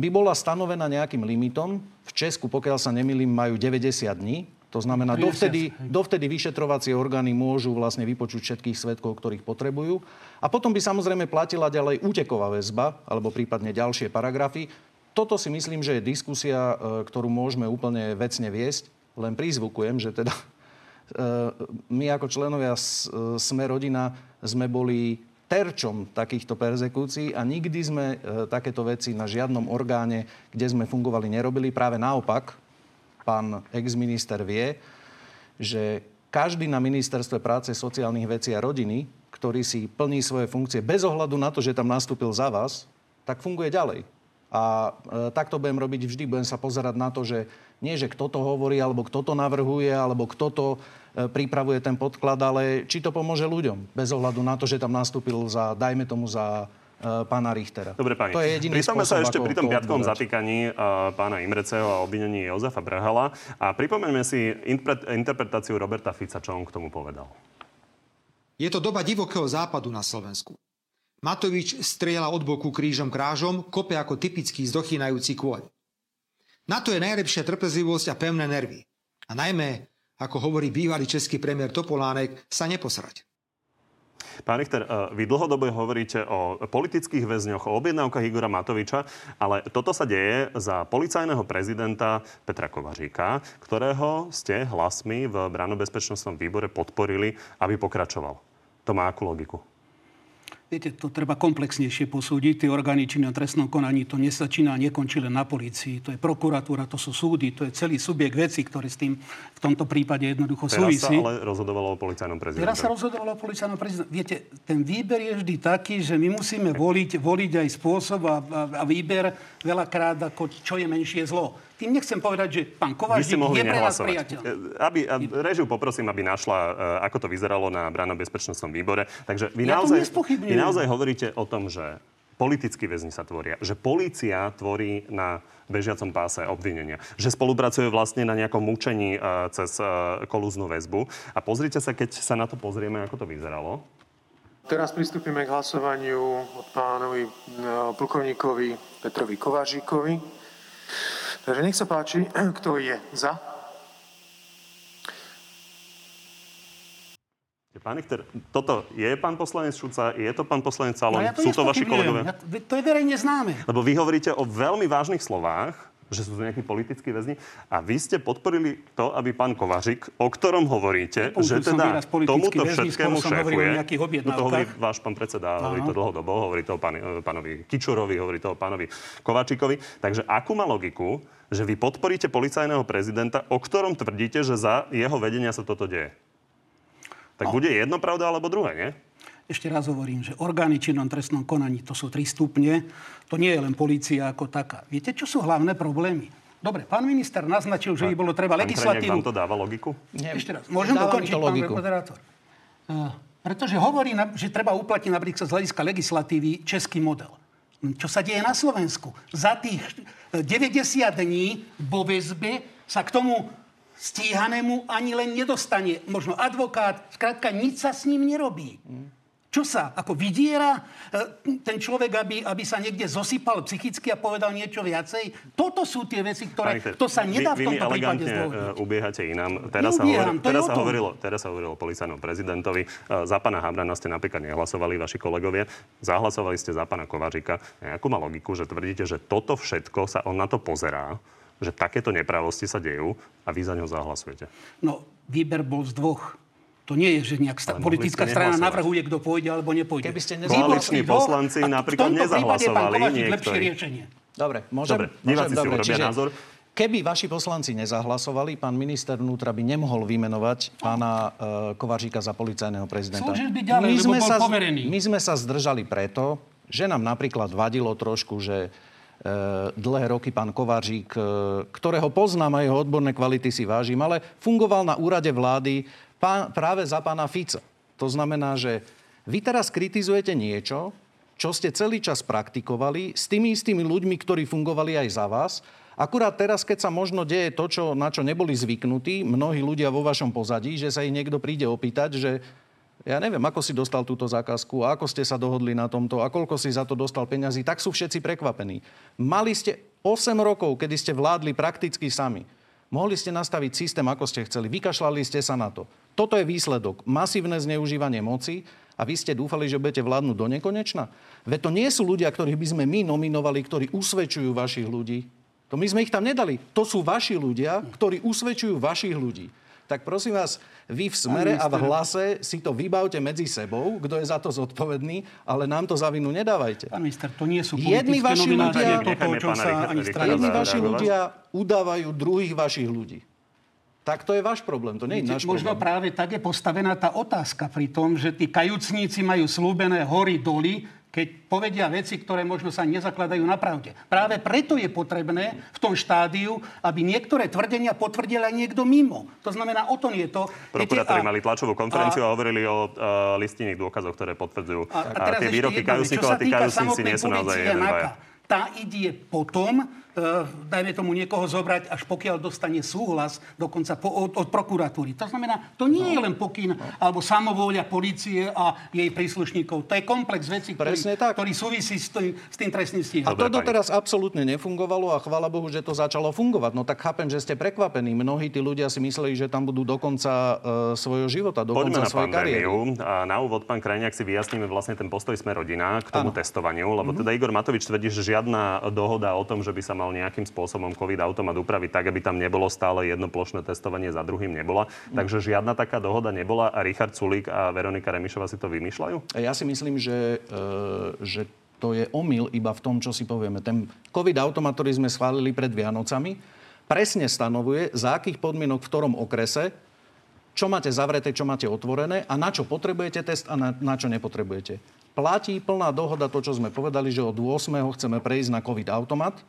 by bola stanovená nejakým limitom. V Česku, pokiaľ sa nemýlim, majú deväťdesiat dní. To znamená, dovtedy, dovtedy vyšetrovacie orgány môžu vlastne vypočuť všetkých svedkov, ktorých potrebujú. A potom by samozrejme platila ďalej úteková väzba, alebo prípadne ďalšie paragrafy. toto si myslím, že je diskusia, ktorú môžeme úplne vecne viesť. Len prizvukujem, že teda my ako členovia Sme rodina sme boli terčom takýchto perzekúcií a nikdy sme takéto veci na žiadnom orgáne, kde sme fungovali, nerobili. Práve naopak, pán exminister vie, že každý na ministerstve práce, sociálnych vecí a rodiny, ktorý si plní svoje funkcie bez ohľadu na to, že tam nastúpil za vás, tak funguje ďalej. A e, takto budem robiť vždy, budem sa pozerať na to, že nie, že kto to hovorí, alebo kto to navrhuje, alebo kto to e, pripravuje ten podklad, ale či to pomôže ľuďom, bez ohľadu na to, že tam nastúpil za, dajme tomu, za e, pána Richtera. Dobre, páni, pripomeňme sa ešte pri tom piatkom zatýkaní e, pána Imrecajho a obvinení Jozefa Brhala a pripomeňme si interpre- interpretáciu Roberta Fica, čo on k tomu povedal. Je to doba divokého západu na Slovensku. Matovič strieľa od boku krížom krážom, kope ako typický zdochýnajúci kôň. Na to je najlepšia trpezlivosť a pevné nervy. A najmä, ako hovorí bývalý český premiér Topolánek, sa neposrať. Pán Richter, vy dlhodobo hovoríte o politických väzňoch, o objednávkach Igora Matoviča, ale toto sa deje za policajného prezidenta Petra Kovaříka, ktorého ste hlasmi v branno-bezpečnostnom výbore podporili, aby pokračoval. To má akú logiku? Viete, to treba komplexnejšie posúdiť. Tie orgány činné v trestnom konaní, to nesačína a nekončí len na polícii. To je prokuratúra, to sú súdy, to je celý subjekt vecí, ktorý s tým v tomto prípade jednoducho súvisí. Teraz sa ale rozhodovalo o policajnom prezidentovi. Teraz sa rozhodovalo o policajnom prezidentovi. Viete, ten výber je vždy taký, že my musíme voliť, voliť aj spôsob a, a výber veľakrát ako čo je menšie zlo. Tým nechcem povedať, že pán Kovařík je pre nás priateľ. Aby, režiu poprosím, aby našla, ako to vyzeralo na branno-bezpečnostnom výbore. Takže vy, ja naozaj, vy naozaj hovoríte o tom, že politickí väzni sa tvoria. Že polícia tvorí na bežiacom páse obvinenia. Že spolupracuje vlastne na nejakom mučení cez kolúznu väzbu. A pozrite sa, keď sa na to pozrieme, ako to vyzeralo. Teraz pristúpime k hlasovaniu od pánovi plukovníkovi Petrovi Kovaříkovi. Takže nech sa páči, kto je za. Pán Richter, toto je pán poslanec Šuca, je to pán poslanec Salom, no ja sú to vaši kolegovia? Ja to, to je verejne známe. Lebo vy hovoríte o veľmi vážnych slovách, že sú to nejakí politickí väzni a vy ste podporili to, aby pán Kovařík, o ktorom hovoríte, že teda tomuto všetkému šéfuje, no to hovorí váš pán predseda, hovorí to dlhodobo, hovorí to o pán, pánovi Kičurovi, hovorí to o pánovi Kovačíkovi. Takže akú má logiku, že vy podporíte policajného prezidenta, o ktorom tvrdíte, že za jeho vedenia sa toto deje? Tak no. Bude jedno pravda alebo druhé, nie? Ešte raz hovorím, že orgány činnom trestnom konaní, to sú tri stupne. To nie je len polícia ako taká. Viete, čo sú hlavné problémy? Dobre, pán minister naznačil, že by bolo treba legislatívu. Pán Krajniak, vám to dáva logiku? Nie. Ešte raz, môžem dokončiť, pán moderátor. Uh, pretože hovorí, že treba uplatiť napríklad z hľadiska legislatívy český model. Čo sa deje na Slovensku? Za tých deväťdesiat dní vo väzbe sa k tomu stíhanému ani len nedostane. Možno advokát, skrátka nič sa s ním nerobí. Čo sa ako vydiera ten človek, aby, aby sa niekde zosypal psychicky a povedal niečo viacej? Toto sú tie veci, ktoré Pánite, to sa nedá vy, v tomto prípade zdôvodniť. Vy elegantne ubiehate inám. Teraz, Neubieham, sa, hovor, teraz, sa, hovorilo, teraz sa hovorilo o policajnom prezidentovi. Za pána Habrana ste napríklad nehlasovali, vaši kolegovia. Zahlasovali ste za pána Kovaříka. Nejakú má logiku, že tvrdíte, že toto všetko sa on na to pozerá, že takéto nepravosti sa dejú a vy za ňou zahlasujete? No, výber bol z dvoch. To nie je, že nejak sta- politická strana navrhuje, kto pôjde alebo nepôjde. Keby ste koaliční poslanci napríklad nezahlasovali niektorí. Dobre, môžem? Dobre, diváci si urobia názor. Keby vaši poslanci nezahlasovali, pán minister vnútra by nemohol vymenovať pána uh, Kovaříka za policajného prezidenta. Slúžil by ďalej, my lebo bol poverený. My sme sa zdržali preto, že nám napríklad vadilo trošku, že dlhé roky pán Kovařík, ktorého poznám a jeho odborné kvality si vážim, ale fungoval na úrade vlády pán, práve za pána Fica. To znamená, že vy teraz kritizujete niečo, čo ste celý čas praktikovali s tými istými ľuďmi, ktorí fungovali aj za vás. Akurát teraz, keď sa možno deje to, čo, na čo neboli zvyknutí, mnohí ľudia vo vašom pozadí, že sa ich niekto príde opýtať, že ja neviem, ako si dostal túto zákazku, a ako ste sa dohodli na tomto a koľko si za to dostal peňazí, tak sú všetci prekvapení. Mali ste osem rokov, kedy ste vládli prakticky sami. Mohli ste nastaviť systém, ako ste chceli. Vykašľali ste sa na to. Toto je výsledok. Masívne zneužívanie moci A vy ste dúfali, že budete vládnuť do nekonečna? Veď to nie sú ľudia, ktorých by sme my nominovali, ktorí usvedčujú vašich ľudí. To my sme ich tam nedali. To sú vaši ľudia, ktorí usvedčujú vašich ľudí. Tak prosím vás, vy v Smere a v Hlase si to vybavte medzi sebou, kto je za to zodpovedný, ale nám to za vinu nedávajte. Pán minister, to nie sú politické novinári. Jedni vaši ľudia udávajú druhých vašich ľudí. Tak to je váš problém, to nie je náš možno problém. Možno práve tak je postavená tá otázka pri tom, že tí kajúcníci majú slúbené hory doly, keď povedia veci, ktoré možno sa nezakladajú na pravde. Práve preto je potrebné v tom štádiu, aby niektoré tvrdenia potvrdila niekto mimo. To znamená, o tom je to. Prokurátori mali tlačovú konferenciu a, a hovorili o a, listinných dôkazoch, ktoré potvrdzujú. A, a, a tie výroky kajúcníkov a tí kajúcníci nie sú naozaj jeden dvaja. Tá ide potom, e, dajme tomu niekoho zobrať, až pokiaľ dostane súhlas dokonca po, od, od prokuratúry. To znamená, to nie no. je len pokyn no. alebo samovôľa polície a jej príslušníkov. To je komplex vecí, ktorý, ktorý súvisí s tým, s tým trestným stíhaním. A to doteraz absolútne nefungovalo a chvála Bohu, že to začalo fungovať. No tak chápem, že ste prekvapení. Mnohí tí ľudia si mysleli, že tam budú do konca e, svojho života, do konca svojej kariéry. Poďme na pandémiu. Na úvod, pán Krajniak, si vyjasníme vlastne ten postoj Sme rodina k tomu ano. testovaniu, lebo mm-hmm. teda Igor Matovič tvrdí, že žiadna dohoda o tom, že by sa mal nejakým spôsobom COVID-automat upraviť tak, aby tam nebolo stále jedno plošné testovanie za druhým, nebola. Mm. Takže žiadna taká dohoda nebola a Richard Sulík a Veronika Remišová si to vymýšľajú? Ja si myslím, že, e, že to je omyl iba v tom, čo si povieme. Ten COVID-automat, ktorý sme schválili pred Vianocami, presne stanovuje, za akých podmienok, v ktorom okrese, čo máte zavreté, čo máte otvorené a na čo potrebujete test a na, na čo nepotrebujete. Platí plná dohoda to, čo sme povedali, že od ôsmeho chceme prejsť na COVID-automat.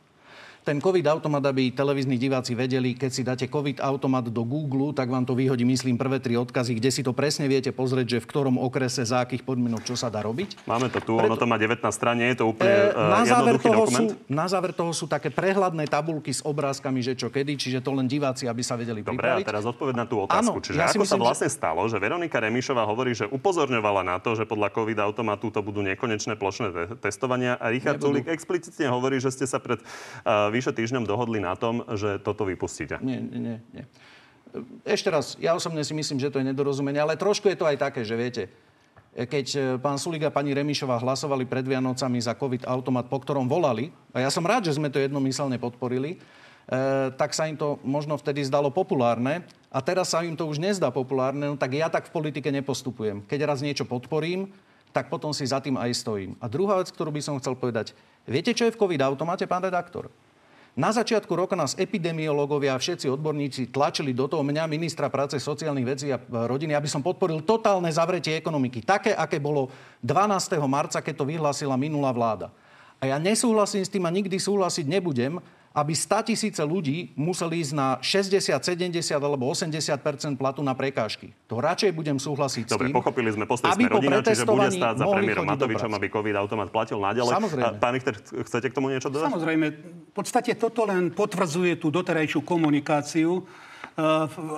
Ten COVID-automat, aby televízni diváci vedeli, keď si dáte COVID-automat do Google, tak vám to vyhodí, myslím, prvé tri odkazy, kde si to presne viete pozrieť, že v ktorom okrese, za akých podmienok, čo sa dá robiť. Máme to tu, Preto... ono to má devätnásť strán, je to úplne e, na jednoduchý dokument. Sú, na záver toho sú také prehľadné tabulky s obrázkami, že čo kedy, čiže to len diváci, aby sa vedeli Dobre, pripraviť. Dobre, a teraz odpoveď na tú otázku. Áno, čiže ja ako myslím, sa vlastne že... stalo, že Veronika Remišová hovorí, že upozorňovala na to, že podľa COVID-automatu to budú nekonečné plošné te- testovania a Richard Sulík explicitne hovorí, že ste sa pred uh, vyše týždňom dohodli na tom, že toto vypustíte. Nie, nie, nie. Ešte raz, ja osobne si myslím, že to je nedorozumenie, ale trošku je to aj také, že viete, keď pán Sulík a pani Remišová hlasovali pred Vianocami za COVID-automat, po ktorom volali, a ja som rád, že sme to jednomyselne podporili, tak sa im to možno vtedy zdalo populárne a teraz sa im to už nezdá populárne, no tak ja tak v politike nepostupujem. Keď raz niečo podporím, tak potom si za tým aj stojím. A druhá vec, ktorú by som chcel povedať, viete, čo je v COVID-automate, pán redaktor? Na začiatku roka nás epidemiológovia a všetci odborníci tlačili do toho mňa, ministra práce, sociálnych vecí a rodiny, aby som podporil totálne zavretie ekonomiky. Také, aké bolo dvanásteho marca, keď to vyhlásila minulá vláda. A ja nesúhlasím s tým a nikdy súhlasiť nebudem, aby statisíce ľudí museli ísť na šesťdesiat, sedemdesiat alebo osemdesiat percent platu na prekážky. To radšej budem súhlasiť Dobre, s tým. Dobre, pochopili sme postoj Sme rodina, čiže bude stáť za premiérom Matovičom, aby COVID-automat platil naďalej. Samozrejme. Pán Richter, chcete k tomu niečo dodať? Samozrejme. V podstate toto len potvrdzuje tú doterajšiu komunikáciu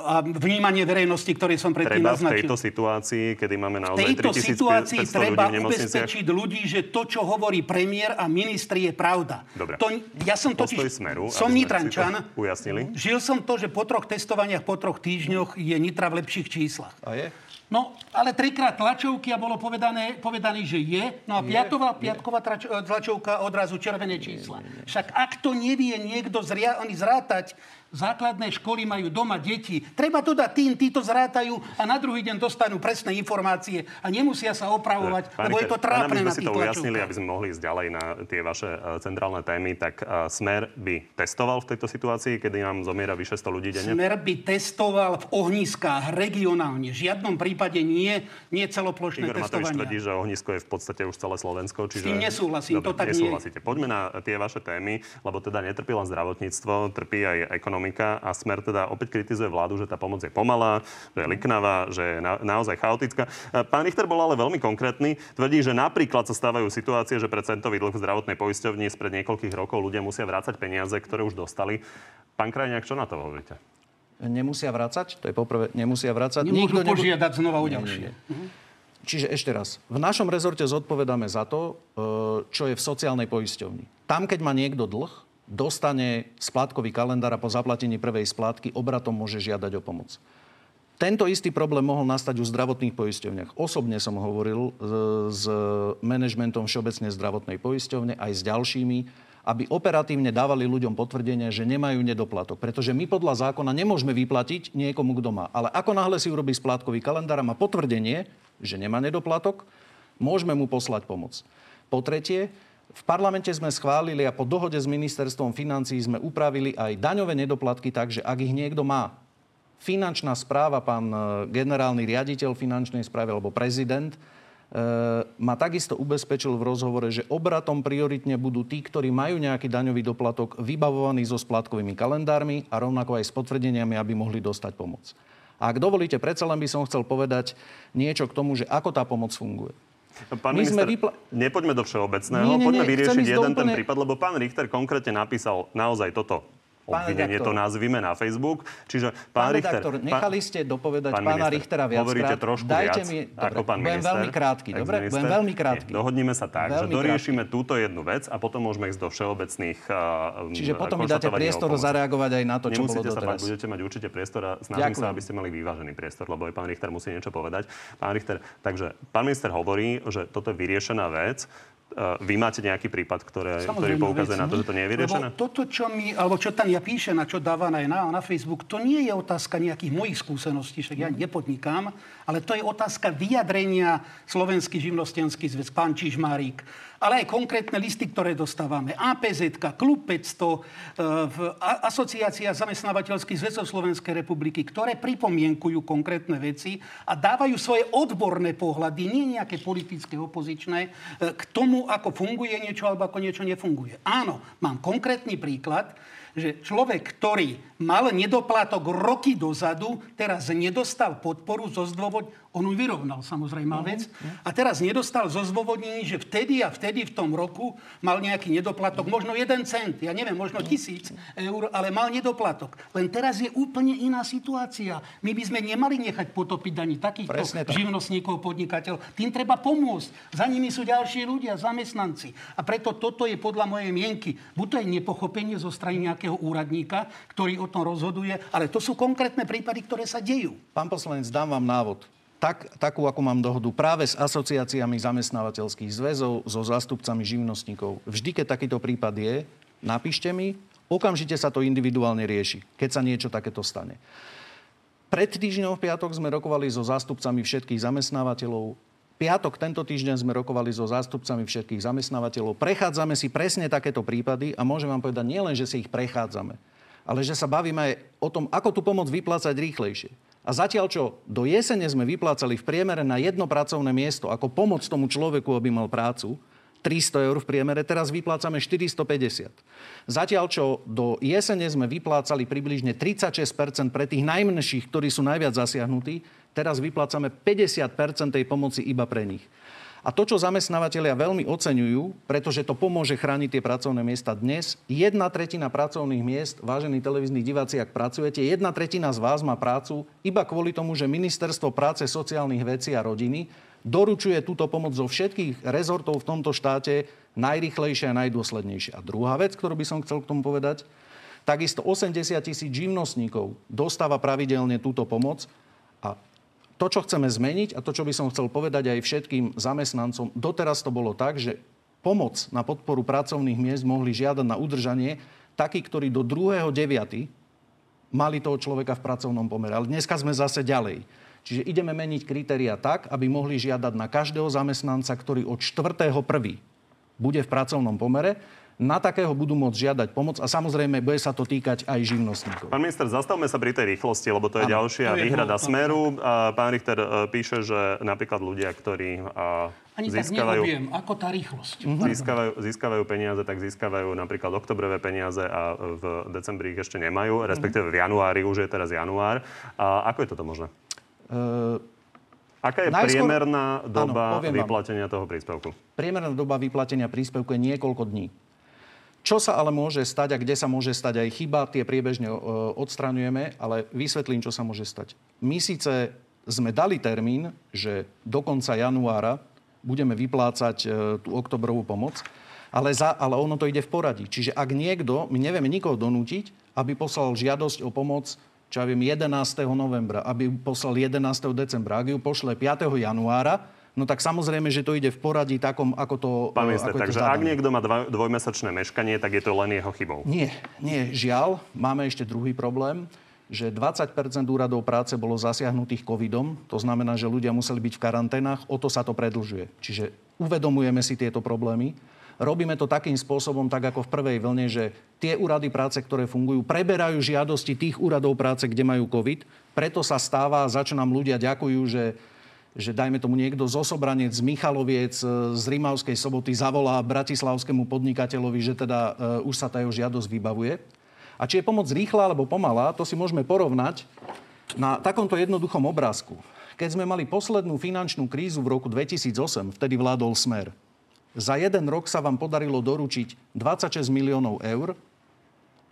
a vnímanie verejnosti, ktoré som predtým treba naznačil. Treba v tejto situácii, kedy máme naozaj tritisícpäťsto ľudí v nemocniciach... V tejto situácii treba ubezpečiť ľudí, že to, čo hovorí premiér a ministri, je pravda. Dobre. To, ja som totiž... Postoj Smeru, som Nitrančan. Ujasnili. Žil som to, že po troch testovaniach, po troch týždňoch je Nitra v lepších číslach. A je? No, ale trikrát tlačovky a bolo povedané, povedané, že je. No a piatová, piatková tlačovka odrazu červené čísla. Však ak to nevie niekto zria, ani zrátať, základné školy majú doma deti. Treba to dať tým, tí to zrátajú a na druhý deň dostanú presné informácie a nemusia sa opravovať, Pane, lebo je to trápne na tých tlačovkách. Aby sme si to ujasnili, aby sme mohli ísť ďalej na tie vaše centrálne témy, tak Smer by testoval v tejto situácii, kedy nám zomiera vyše sto ľudí denne? Smer by testoval v ohniskách regionálne. V žiadnom prípade nie, nie celoplošné Igor testovania. Igor Matovič tvrdí, že ohnisko je v podstate už celé Slovensko. Čiže... S tým nesúhlasím, Dobre, to tak nesúhlasíte. Nie. Poďme na tie vaše témy, lebo teda netrpí len zdravotníctvo, trpí aj ekonomika. A Smer teda opäť kritizuje vládu, že tá pomoc je pomalá, že je liknavá, že je na, naozaj chaotická. Pán Richter bol ale veľmi konkrétny. Tvrdí, že napríklad sa stávajú situácie, že pre centový dlh zdravotnej poisťovni spred niekoľkých rokov ľudia musia vrácať peniaze, ktoré už dostali. Pán Krajniak, čo na to hovoríte? Nemusia vrácať? To je poprvé, nemusia vrácať. Nemôžu nebu... požiadať znova o ďalšie. Čiže ešte raz, v našom rezorte zodpovedáme za to, čo je v sociálnej poisťovni. Tam, keď má niekto dlh, dostane splátkový kalendár a po zaplatení prvej splátky obratom môže žiadať o pomoc. Tento istý problém mohol nastať u zdravotných poisťovniach. Osobne som hovoril s manažmentom Všeobecnej zdravotnej poisťovne aj s ďalšími, aby operatívne dávali ľuďom potvrdenie, že nemajú nedoplatok. Pretože my podľa zákona nemôžeme vyplatiť niekomu, kto má. Ale ako náhle si urobí splátkový kalendár a má potvrdenie, že nemá nedoplatok, môžeme mu poslať pomoc. Po tretie, v parlamente sme schválili a po dohode s ministerstvom financií sme upravili aj daňové nedoplatky tak, že ak ich niekto má, Finančná správa, pán generálny riaditeľ finančnej správy alebo prezident, e, ma takisto ubezpečil v rozhovore, že obratom prioritne budú tí, ktorí majú nejaký daňový doplatok vybavovaný so splátkovými kalendármi a rovnako aj s potvrdeniami, aby mohli dostať pomoc. A ak dovolíte, predsa len by som chcel povedať niečo k tomu, že ako tá pomoc funguje. Pán My minister, vypla... nepoďme do všeobecného, nie, nie, nie, poďme vyriešiť jeden úplne... ten prípad, lebo pán Richter konkrétne napísal naozaj toto. Obvinenie to nazvime na Facebook. Čiže pán, pán Richter, doktor, nechali ste dopovedať pán pána minister, Richtera viackrát. Hovoríte trošku Dajte viac mi, dobre, ako pán minister. Budem veľmi krátky, dobre? Budem veľmi krátky. Nie, dohodnime sa tak, veľmi že doriešime krátky. túto jednu vec a potom môžeme ísť do všeobecných uh, Čiže potom mi dáte priestor zareagovať aj na to, čo Nemusíte bolo doteraz. Sa bať, budete mať určite priestor a snažím Ďakujem. sa, aby ste mali vyvážený priestor, lebo aj pán Richter musí niečo povedať. Pán Richter, takže pán minister hovorí, že toto je vyriešená vec. Vy máte nejaký prípad, ktoré, ktorý poukazuje na to, že to nie je vyriešené? Toto, čo, mi, alebo čo tam ja píšem a čo dávam aj na, na Facebook, to nie je otázka nejakých mojich skúseností, však ja nepodnikám, ale to je otázka vyjadrenia Slovenský živnostenský zväz, pán Čižmárik, ale aj konkrétne listy, ktoré dostávame. á pé zet, Klub päťsto, Asociácia zamestnávateľských zväzov Slovenskej republiky, ktoré pripomienkujú konkrétne veci a dávajú svoje odborné pohľady, nie nejaké politické, opozičné, k tomu, ako funguje niečo alebo ako niečo nefunguje. Áno, mám konkrétny príklad, že človek, ktorý mal nedoplatok roky dozadu, teraz nedostal podporu zo zdôvodnení. On ju vyrovnal, samozrejme, uh-huh. vec. A teraz nedostal zo zdôvodnení, že vtedy a vtedy v tom roku mal nejaký nedoplatok. Uh-huh. Možno jeden cent, ja neviem, možno tisíc eur, ale mal nedoplatok. Len teraz je úplne iná situácia. My by sme nemali nechať potopiť ani takýchto živnostníkov, podnikateľov. Tým treba pomôcť. Za nimi sú ďalší ľudia, zamestnanci. A preto toto je podľa mojej mienky. Buď to je nepochopenie zo strany nejakého úradníka, ktorý o tom rozhoduje, ale to sú konkrétne prípady, ktoré sa dejú. Pán poslanec, dám vám návod. Tak, takú, ako mám dohodu práve s asociáciami zamestnávateľských zväzov, so zástupcami živnostníkov. Vždy, keď takýto prípad je, napíšte mi, okamžite sa to individuálne rieši, keď sa niečo takéto stane. Pred týždňom v piatok sme rokovali so zástupcami všetkých zamestnávateľov. Piatok tento týždeň sme rokovali so zástupcami všetkých zamestnávateľov. Prechádzame si presne takéto prípady a môžem vám povedať nielen, že si ich prechádzame, ale že sa bavíme aj o tom, ako tú pomoc vyplácať rýchlejšie. A zatiaľ, čo do jesene sme vyplácali v priemere na jedno pracovné miesto ako pomoc tomu človeku, aby mal prácu, tristo eur v priemere, teraz vyplácame štyristopäťdesiat. Zatiaľ, čo do jesene sme vyplácali približne tridsaťšesť percent pre tých najmenších, ktorí sú najviac zasiahnutí, teraz vyplácame päťdesiat percent tej pomoci iba pre nich. A to, čo zamestnávateľia veľmi oceňujú, pretože to pomôže chrániť tie pracovné miesta dnes, jedna tretina pracovných miest, vážení televízni diváci, ak pracujete, jedna tretina z vás má prácu iba kvôli tomu, že Ministerstvo práce, sociálnych vecí a rodiny doručuje túto pomoc zo všetkých rezortov v tomto štáte najrýchlejšie a najdôslednejšie. A druhá vec, ktorú by som chcel k tomu povedať, takisto osemdesiat tisíc živnostníkov dostáva pravidelne túto pomoc a to, čo chceme zmeniť a to, čo by som chcel povedať aj všetkým zamestnancom, doteraz to bolo tak, že pomoc na podporu pracovných miest mohli žiadať na udržanie takí, ktorí do druhého deviateho mali toho človeka v pracovnom pomere. Ale dneska sme zase ďalej. Čiže ideme meniť kritériá tak, aby mohli žiadať na každého zamestnanca, ktorý od štvrtého prvého bude v pracovnom pomere, na takého budú môcť žiadať pomoc a samozrejme bude sa to týkať aj živnostníkov. Pán minister, zastavme sa pri tej rýchlosti, lebo to je ano, ďalšia to je výhrada to, Smeru. A pán Richter píše, že napríklad ľudia, ktorí Ani získavajú, tak neviem, ako tá rýchlosť. Získavajú, získavajú peniaze, tak získavajú napríklad oktobrové peniaze a v decembri ich ešte nemajú, respektíve v januári, už je teraz január. A ako je toto možné? Uh... Aká je Najskôr... priemerná doba ano, vyplatenia vám. toho príspevku? Priemerná doba vyplatenia príspevku je niekoľko dní. Čo sa ale môže stať a kde sa môže stať aj chyba, tie priebežne odstraňujeme, ale vysvetlím, čo sa môže stať. My síce sme dali termín, že do konca januára budeme vyplácať tú oktobrovú pomoc, ale, za, ale ono to ide v poradí. Čiže ak niekto, my nevieme nikoho donútiť, aby poslal žiadosť o pomoc čo ja viem, jedenásteho novembra, aby ju poslal jedenásteho decembra, ak ju pošle piateho januára, no tak samozrejme, že to ide v poradí takom, ako to... Pán minister, takže ak niekto má dva, dvojmesačné meškanie, tak je to len jeho chybou. Nie, nie, žiaľ, máme ešte druhý problém, že dvadsať percent úradov práce bolo zasiahnutých covidom, to znamená, že ľudia museli byť v karanténach, o to sa to predlžuje. Čiže uvedomujeme si tieto problémy. Robíme to takým spôsobom, tak ako v prvej vlne, že tie úrady práce, ktoré fungujú, preberajú žiadosti tých úradov práce, kde majú COVID. Preto sa stáva, za čo nám ľudia ďakujú, že, že dajme tomu niekto z Osobraniec, z Michaloviec, z Rimavskej Soboty zavolá bratislavskému podnikateľovi, že teda e, už sa tá jeho žiadosť vybavuje. A či je pomoc rýchla alebo pomalá, to si môžeme porovnať na takomto jednoduchom obrázku. Keď sme mali poslednú finančnú krízu v roku dvetisícosem, vtedy vládol Smer. Za jeden rok sa vám podarilo doručiť dvadsaťšesť miliónov eur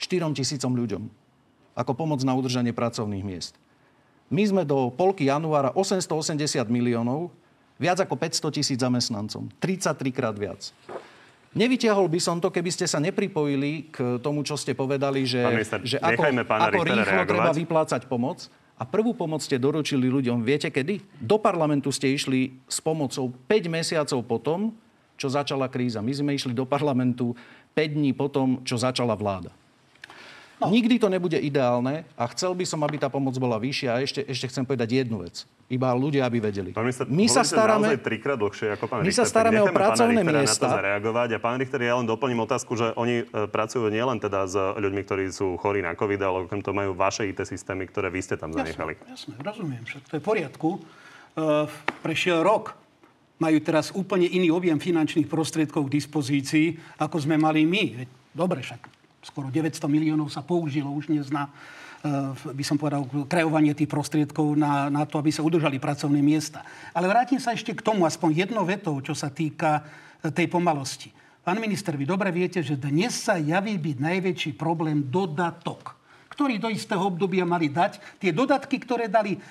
štyrom tisícom ľuďom ako pomoc na udržanie pracovných miest. My sme do polky januára osemstoosemdesiat miliónov, viac ako päťstotisíc zamestnancom. tridsaťtrikrát viac. Nevytiahol by som to, keby ste sa nepripojili k tomu, čo ste povedali, že, pán minister, že ako, ako rýchlo treba vyplácať pomoc. A prvú pomoc ste doručili ľuďom, viete kedy? Do parlamentu ste išli s pomocou päť mesiacov potom, čo začala kríza. My sme išli do parlamentu päť dní potom, čo začala vláda. No. Nikdy to nebude ideálne a chcel by som, aby tá pomoc bola vyššia. A ešte, ešte chcem povedať jednu vec. Iba ľudia, aby vedeli. Pán minister, my sa staráme trikrát dlhšie ako pán Richter. My sa staráme o pracovné miesta. Na to zareagovať. A pán Richter, ja len doplním otázku, že oni pracujú nielen teda s ľuďmi, ktorí sú chorí na COVID, ale okrem toho majú vaše í té systémy, ktoré vy ste tam zanechali. Jasné, jasné, rozumiem, však to je v poriadku. Uh, prešiel rok. Majú teraz úplne iný objem finančných prostriedkov k dispozícii, ako sme mali my. Dobre, však skoro deväťsto miliónov sa použilo už dnes na, by som povedal, krajovanie tých prostriedkov na, na to, aby sa udržali pracovné miesta. Ale vrátim sa ešte k tomu, aspoň jednou vetou, čo sa týka tej pomalosti. Pán minister, vy dobre viete, že dnes sa javí byť najväčší problém dodatok, ktorí do istého obdobia mali dať. Tie dodatky, ktoré dali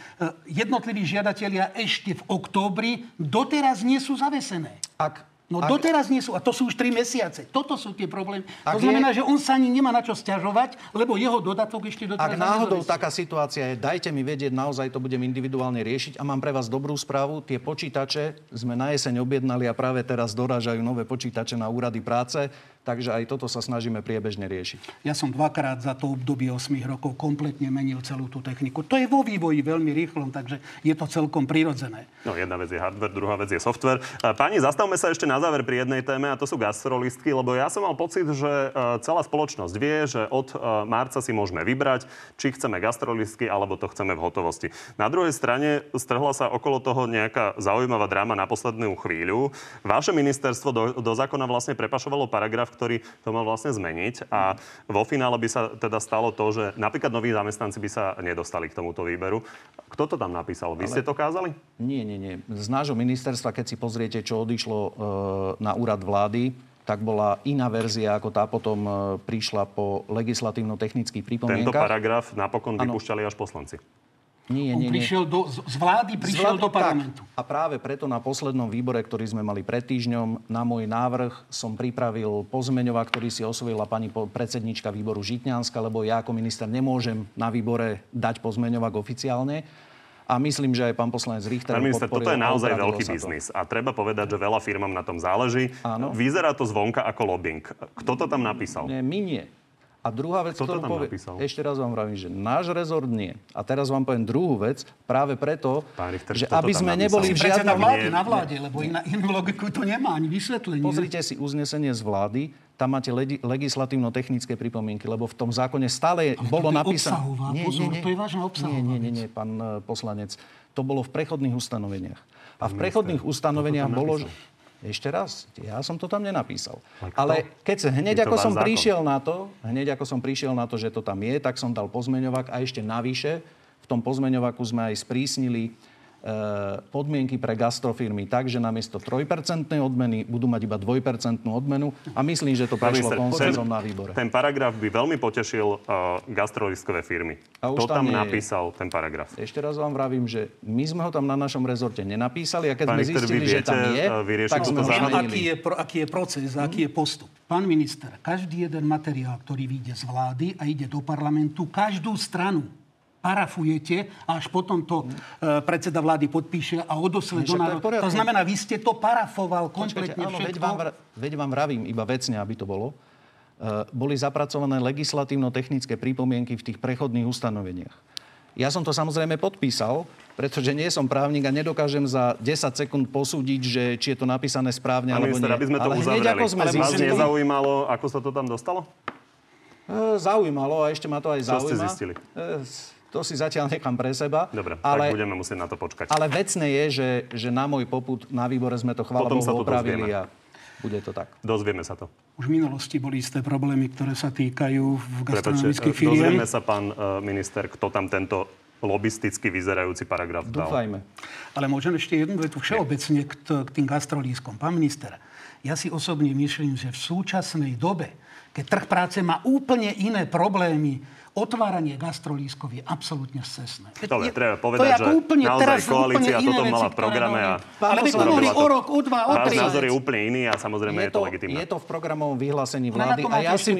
jednotliví žiadatelia ešte v októbri, doteraz nie sú zavesené. Ak, no ak, doteraz nie sú. A to sú už tri mesiace. Toto sú tie problémy. To znamená, je, že on sa ani nemá na čo sťažovať, lebo jeho dodatok ešte doteraz... Ak náhodou taká situácia je, dajte mi vedieť, naozaj to budem individuálne riešiť. A mám pre vás dobrú správu. Tie počítače sme na jeseň objednali a práve teraz dorážajú nové počítače na úrady práce. Takže aj toto sa snažíme priebežne riešiť. Ja som dvakrát za to obdobie osem rokov kompletne menil celú tú techniku. To je vo vývoji veľmi rýchlom, takže je to celkom prirodzené. No jedna vec je hardware, druhá vec je software. Páni, zastavme sa ešte na záver pri jednej téme a to sú gastrolistky, lebo ja som mal pocit, že celá spoločnosť vie, že od marca si môžeme vybrať, či chceme gastrolistky alebo to chceme v hotovosti. Na druhej strane strhla sa okolo toho nejaká zaujímavá dráma na poslednú chvíľu. Vaše ministerstvo do, do zákona vlastne prepašovalo paragraf, ktorý to mal vlastne zmeniť a vo finále by sa teda stalo to, že napríklad noví zamestnanci by sa nedostali k tomuto výberu. Kto to tam napísal? Vy Ale... ste to kázali? Nie, nie, nie. Z nášho ministerstva, keď si pozriete, čo odišlo e, na úrad vlády, tak bola iná verzia, ako tá potom e, prišla po legislatívno-technických pripomienkach. Tento paragraf napokon vypúšťali ano. Až poslanci. Nie, nie, nie. Prišiel do, z vlády prišiel z vlády, do parlamentu. Tak. A práve preto na poslednom výbore, ktorý sme mali pred týždňom, na môj návrh som pripravil pozmeňová, ktorý si osvojila pani predsednička výboru Žitňanská, lebo ja ako minister nemôžem na výbore dať pozmeňovák oficiálne. A myslím, že aj pán poslanec Richter... Pán minister, toto je naozaj veľký biznis. A treba povedať, že veľa firmám na tom záleží. Áno. Vyzerá to zvonka ako lobbying. Kto to tam napísal? Nie, my nie. A druhá vec, Kto ktorú poviem, ešte raz vám vravím, že náš rezort nie. A teraz vám poviem druhú vec, práve preto, Pán Richter, že aby sme neboli v žiadnom... vlády na vláde, lebo inú in logiku to nemá, ani vysvetlenie. Pozrite si uznesenie z vlády, tam máte le- legislatívno-technické pripomienky, lebo v tom zákone stále Ale bolo napísané... Obsahová, nie, pozor, nie, nie, to je vážna obsahová. Nie, nie, nie, nie, pán poslanec. To bolo v prechodných ustanoveniach. A v prechodných ustanoveniach bolo... Ešte raz, ja som to tam nenapísal. Ale keď sa, hneď ako som zákon. prišiel na to, hneď ako som prišiel na to, že to tam je, tak som dal pozmeňovák a ešte navyše v tom pozmeňovaku sme aj sprísnili e, podmienky pre gastrofirmy tak, že namiesto trojpercentnej odmeny budú mať iba dvojpercentnú odmenu a myslím, že to prešlo konsenzom na výbore. Ten paragraf by veľmi potešil uh, gastrolístkové firmy. A už to tam, tam napísal ten paragraf. Ešte raz vám vravím, že my sme ho tam na našom rezorte nenapísali a keď Pán sme zistili, viete, že tam je, tak sme ho zmenili. Aký je, aký je proces, hmm. aký je postup? Pán minister, každý jeden materiál, ktorý vyjde z vlády a ide do parlamentu, každú stranu a parafujete a až potom to hmm. predseda vlády podpíše a odosle do národa. To, to znamená, vy ste to parafoval kompletne. Počkajte, áno, všetko. Veď vám, veď vám ravím, iba vecne, aby to bolo. E, boli zapracované legislatívno-technické prípomienky v tých prechodných ustanoveniach. Ja som to samozrejme podpísal, pretože nie som právnik a nedokážem za desať sekúnd posúdiť, že či je to napísané správne Pán alebo minister, nie. Aby sme to ale uzavreli. Hneď, sme ale vás nezaujímalo, ako sa to tam dostalo? E, zaujímalo a ešte ma to aj zaujíma. Čo ste zistili? E, to si zatiaľ nechám pre seba. Dobre, ale, tak budeme musieť na to počkať. Ale vecne je, že, že na môj popud na výbore sme to chvála Bohu opravili a bude to tak. Dozvieme sa to. Už v minulosti boli isté problémy, ktoré sa týkajú v gastronomických firiem. Dozvieme sa, pán minister, kto tam tento lobisticky vyzerajúci paragraf dal. Dúfajme. Ale môžem ešte jednu vetu všeobecne k, t- k tým gastrolískom. Pán minister, ja si osobne myslím, že v súčasnej dobe, keď trh práce má úplne iné problémy, otváranie gastrolískov je absolútne scestné. Dobre, treba povedať, to že úplne, naozaj koalícia toto mala v programe. A ale by to mohli o rok, o dva, o tri. Váš názor je úplne iný a samozrejme je to, je to legitimné. Je to v programovom vyhlásení vlády a ja si,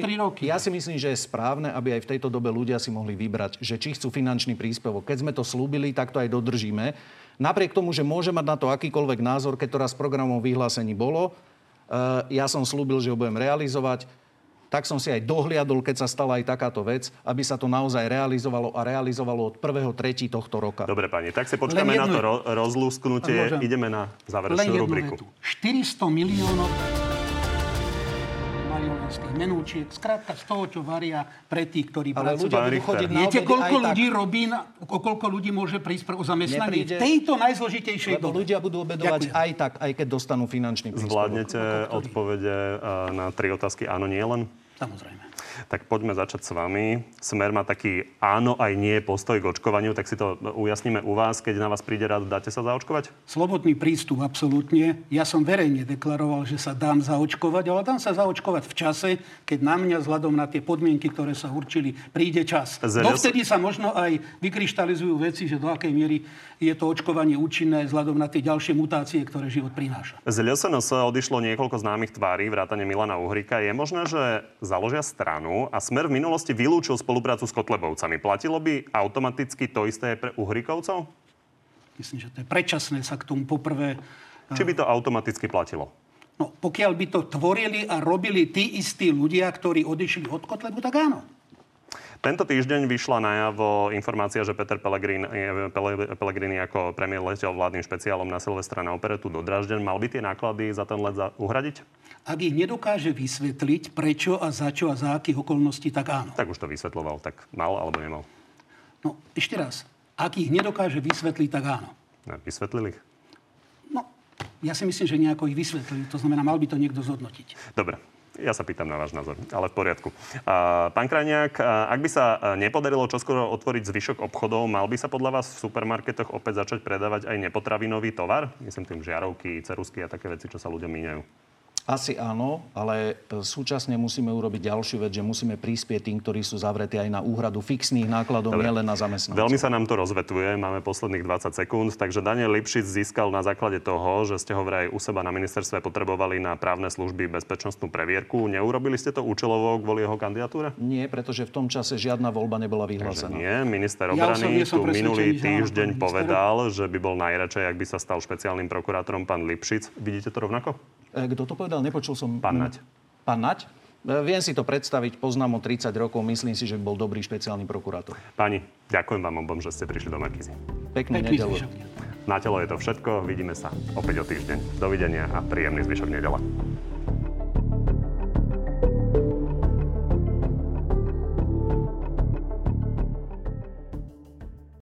ja si myslím, že je správne, aby aj v tejto dobe ľudia si mohli vybrať, že či chcú finančný príspevok. Keď sme to slúbili, tak to aj dodržíme. Napriek tomu, že môže mať na to akýkoľvek názor, keď to raz v programovom vyhlásení bolo, uh, ja som slúbil, že ho budem realizovať. Tak som si aj dohliadol, keď sa stala aj takáto vec, aby sa to naozaj realizovalo a realizovalo od prvého tretieho tohto roka. Dobre, pani, tak si počkáme na to ro- rozlúsknutie. Ideme na záverečnú rubriku. štyristo miliónov marionských menúčiek, skrátka z toho, čo varia pre tých, ktorí pracujú. Viete, koľko ľudí robí, na, koľko ľudí môže prísť o zamestnanie v tejto najzložitejšej dobe. Ľudia budú obedovať aj tak, aj keď dostanú finančný príspevok. Zvládnete odpovede na tri otázky áno, nie len? Samozrejme. Tak poďme začať s vami. Smer má taký áno aj nie postoj k očkovaniu, tak si to ujasníme u vás. Keď na vás príde rád, dáte sa zaočkovať? Slobodný prístup, absolútne. Ja som verejne deklaroval, že sa dám zaočkovať, ale dám sa zaočkovať v čase, keď na mňa, vzhľadom na tie podmienky, ktoré sa určili, príde čas. Dovtedy sa možno aj vykryštalizujú veci, že do akej miery je to očkovanie účinné, vzhľadom na tie ďalšie mutácie, ktoré život prináša. Z es en es odišlo niekoľko známych tvári, vrátane Milana Uhríka. Je možné, že založia stranu a Smer v minulosti vylúčil spoluprácu s Kotlebovcami. Platilo by automaticky to isté pre Uhrikovcov? Myslím, že to je predčasné sa k tomu poprvé. Či by to automaticky platilo? No, pokiaľ by to tvorili a robili tí istí ľudia, ktorí odišli od Kotlebu, tak áno. Tento týždeň vyšla najavo informácia, že Peter Pellegrini, Pellegrini ako premiér letel vládnym špeciálom na Silvestra na operetu do Dražďan. Mal by tie náklady za ten let uhradiť? Ak ich nedokáže vysvetliť, prečo a za čo a za akých okolností, tak áno. Tak už to vysvetloval. Tak mal alebo nemal? No, ešte raz. Ak ich nedokáže vysvetliť, tak áno. A vysvetlili ich? No, ja si myslím, že nejako ich vysvetlili. To znamená, mal by to niekto zhodnotiť. Dobre. Ja sa pýtam na váš názor, ale v poriadku. Pán Krajniak, ak by sa nepodarilo čoskoro otvoriť zvyšok obchodov, mal by sa podľa vás v supermarketoch opäť začať predávať aj nepotravinový tovar? Myslím tým žiarovky, ceruzky a také veci, čo sa ľuďom míňajú. Asi áno, ale súčasne musíme urobiť ďalšiu vec, že musíme prispieť tým, ktorí sú zavretí aj na úhradu fixných nákladov, nielen na zamestnancov. Veľmi sa nám to rozvetuje, máme posledných dvadsať sekúnd, takže Daniel Lipšič získal na základe toho, že ste ho vraj u seba na ministerstve potrebovali na právne služby bezpečnostnú previerku. Neurobili ste to účelovo kvôli jeho kandidatúre? Nie, pretože v tom čase žiadna voľba nebola vyhlásená. Takže nie, minister obrany ja tu minulý týždeň áno, povedal, že by bol najradšej, ak by sa stal špeciálnym prokurátorom pán Lipšic. Vidíte to rovnako? Kto to povedal? Nepočul som... Pán Naď. Pán Naď? Viem si to predstaviť, poznám ho tridsať rokov, myslím si, že bol dobrý špeciálny prokurátor. Páni, ďakujem vám obom, že ste prišli do Markízy. Peknú nedeľu. Na telo je to všetko, vidíme sa opäť o týždeň. Dovidenia a príjemný zvyšok nedela.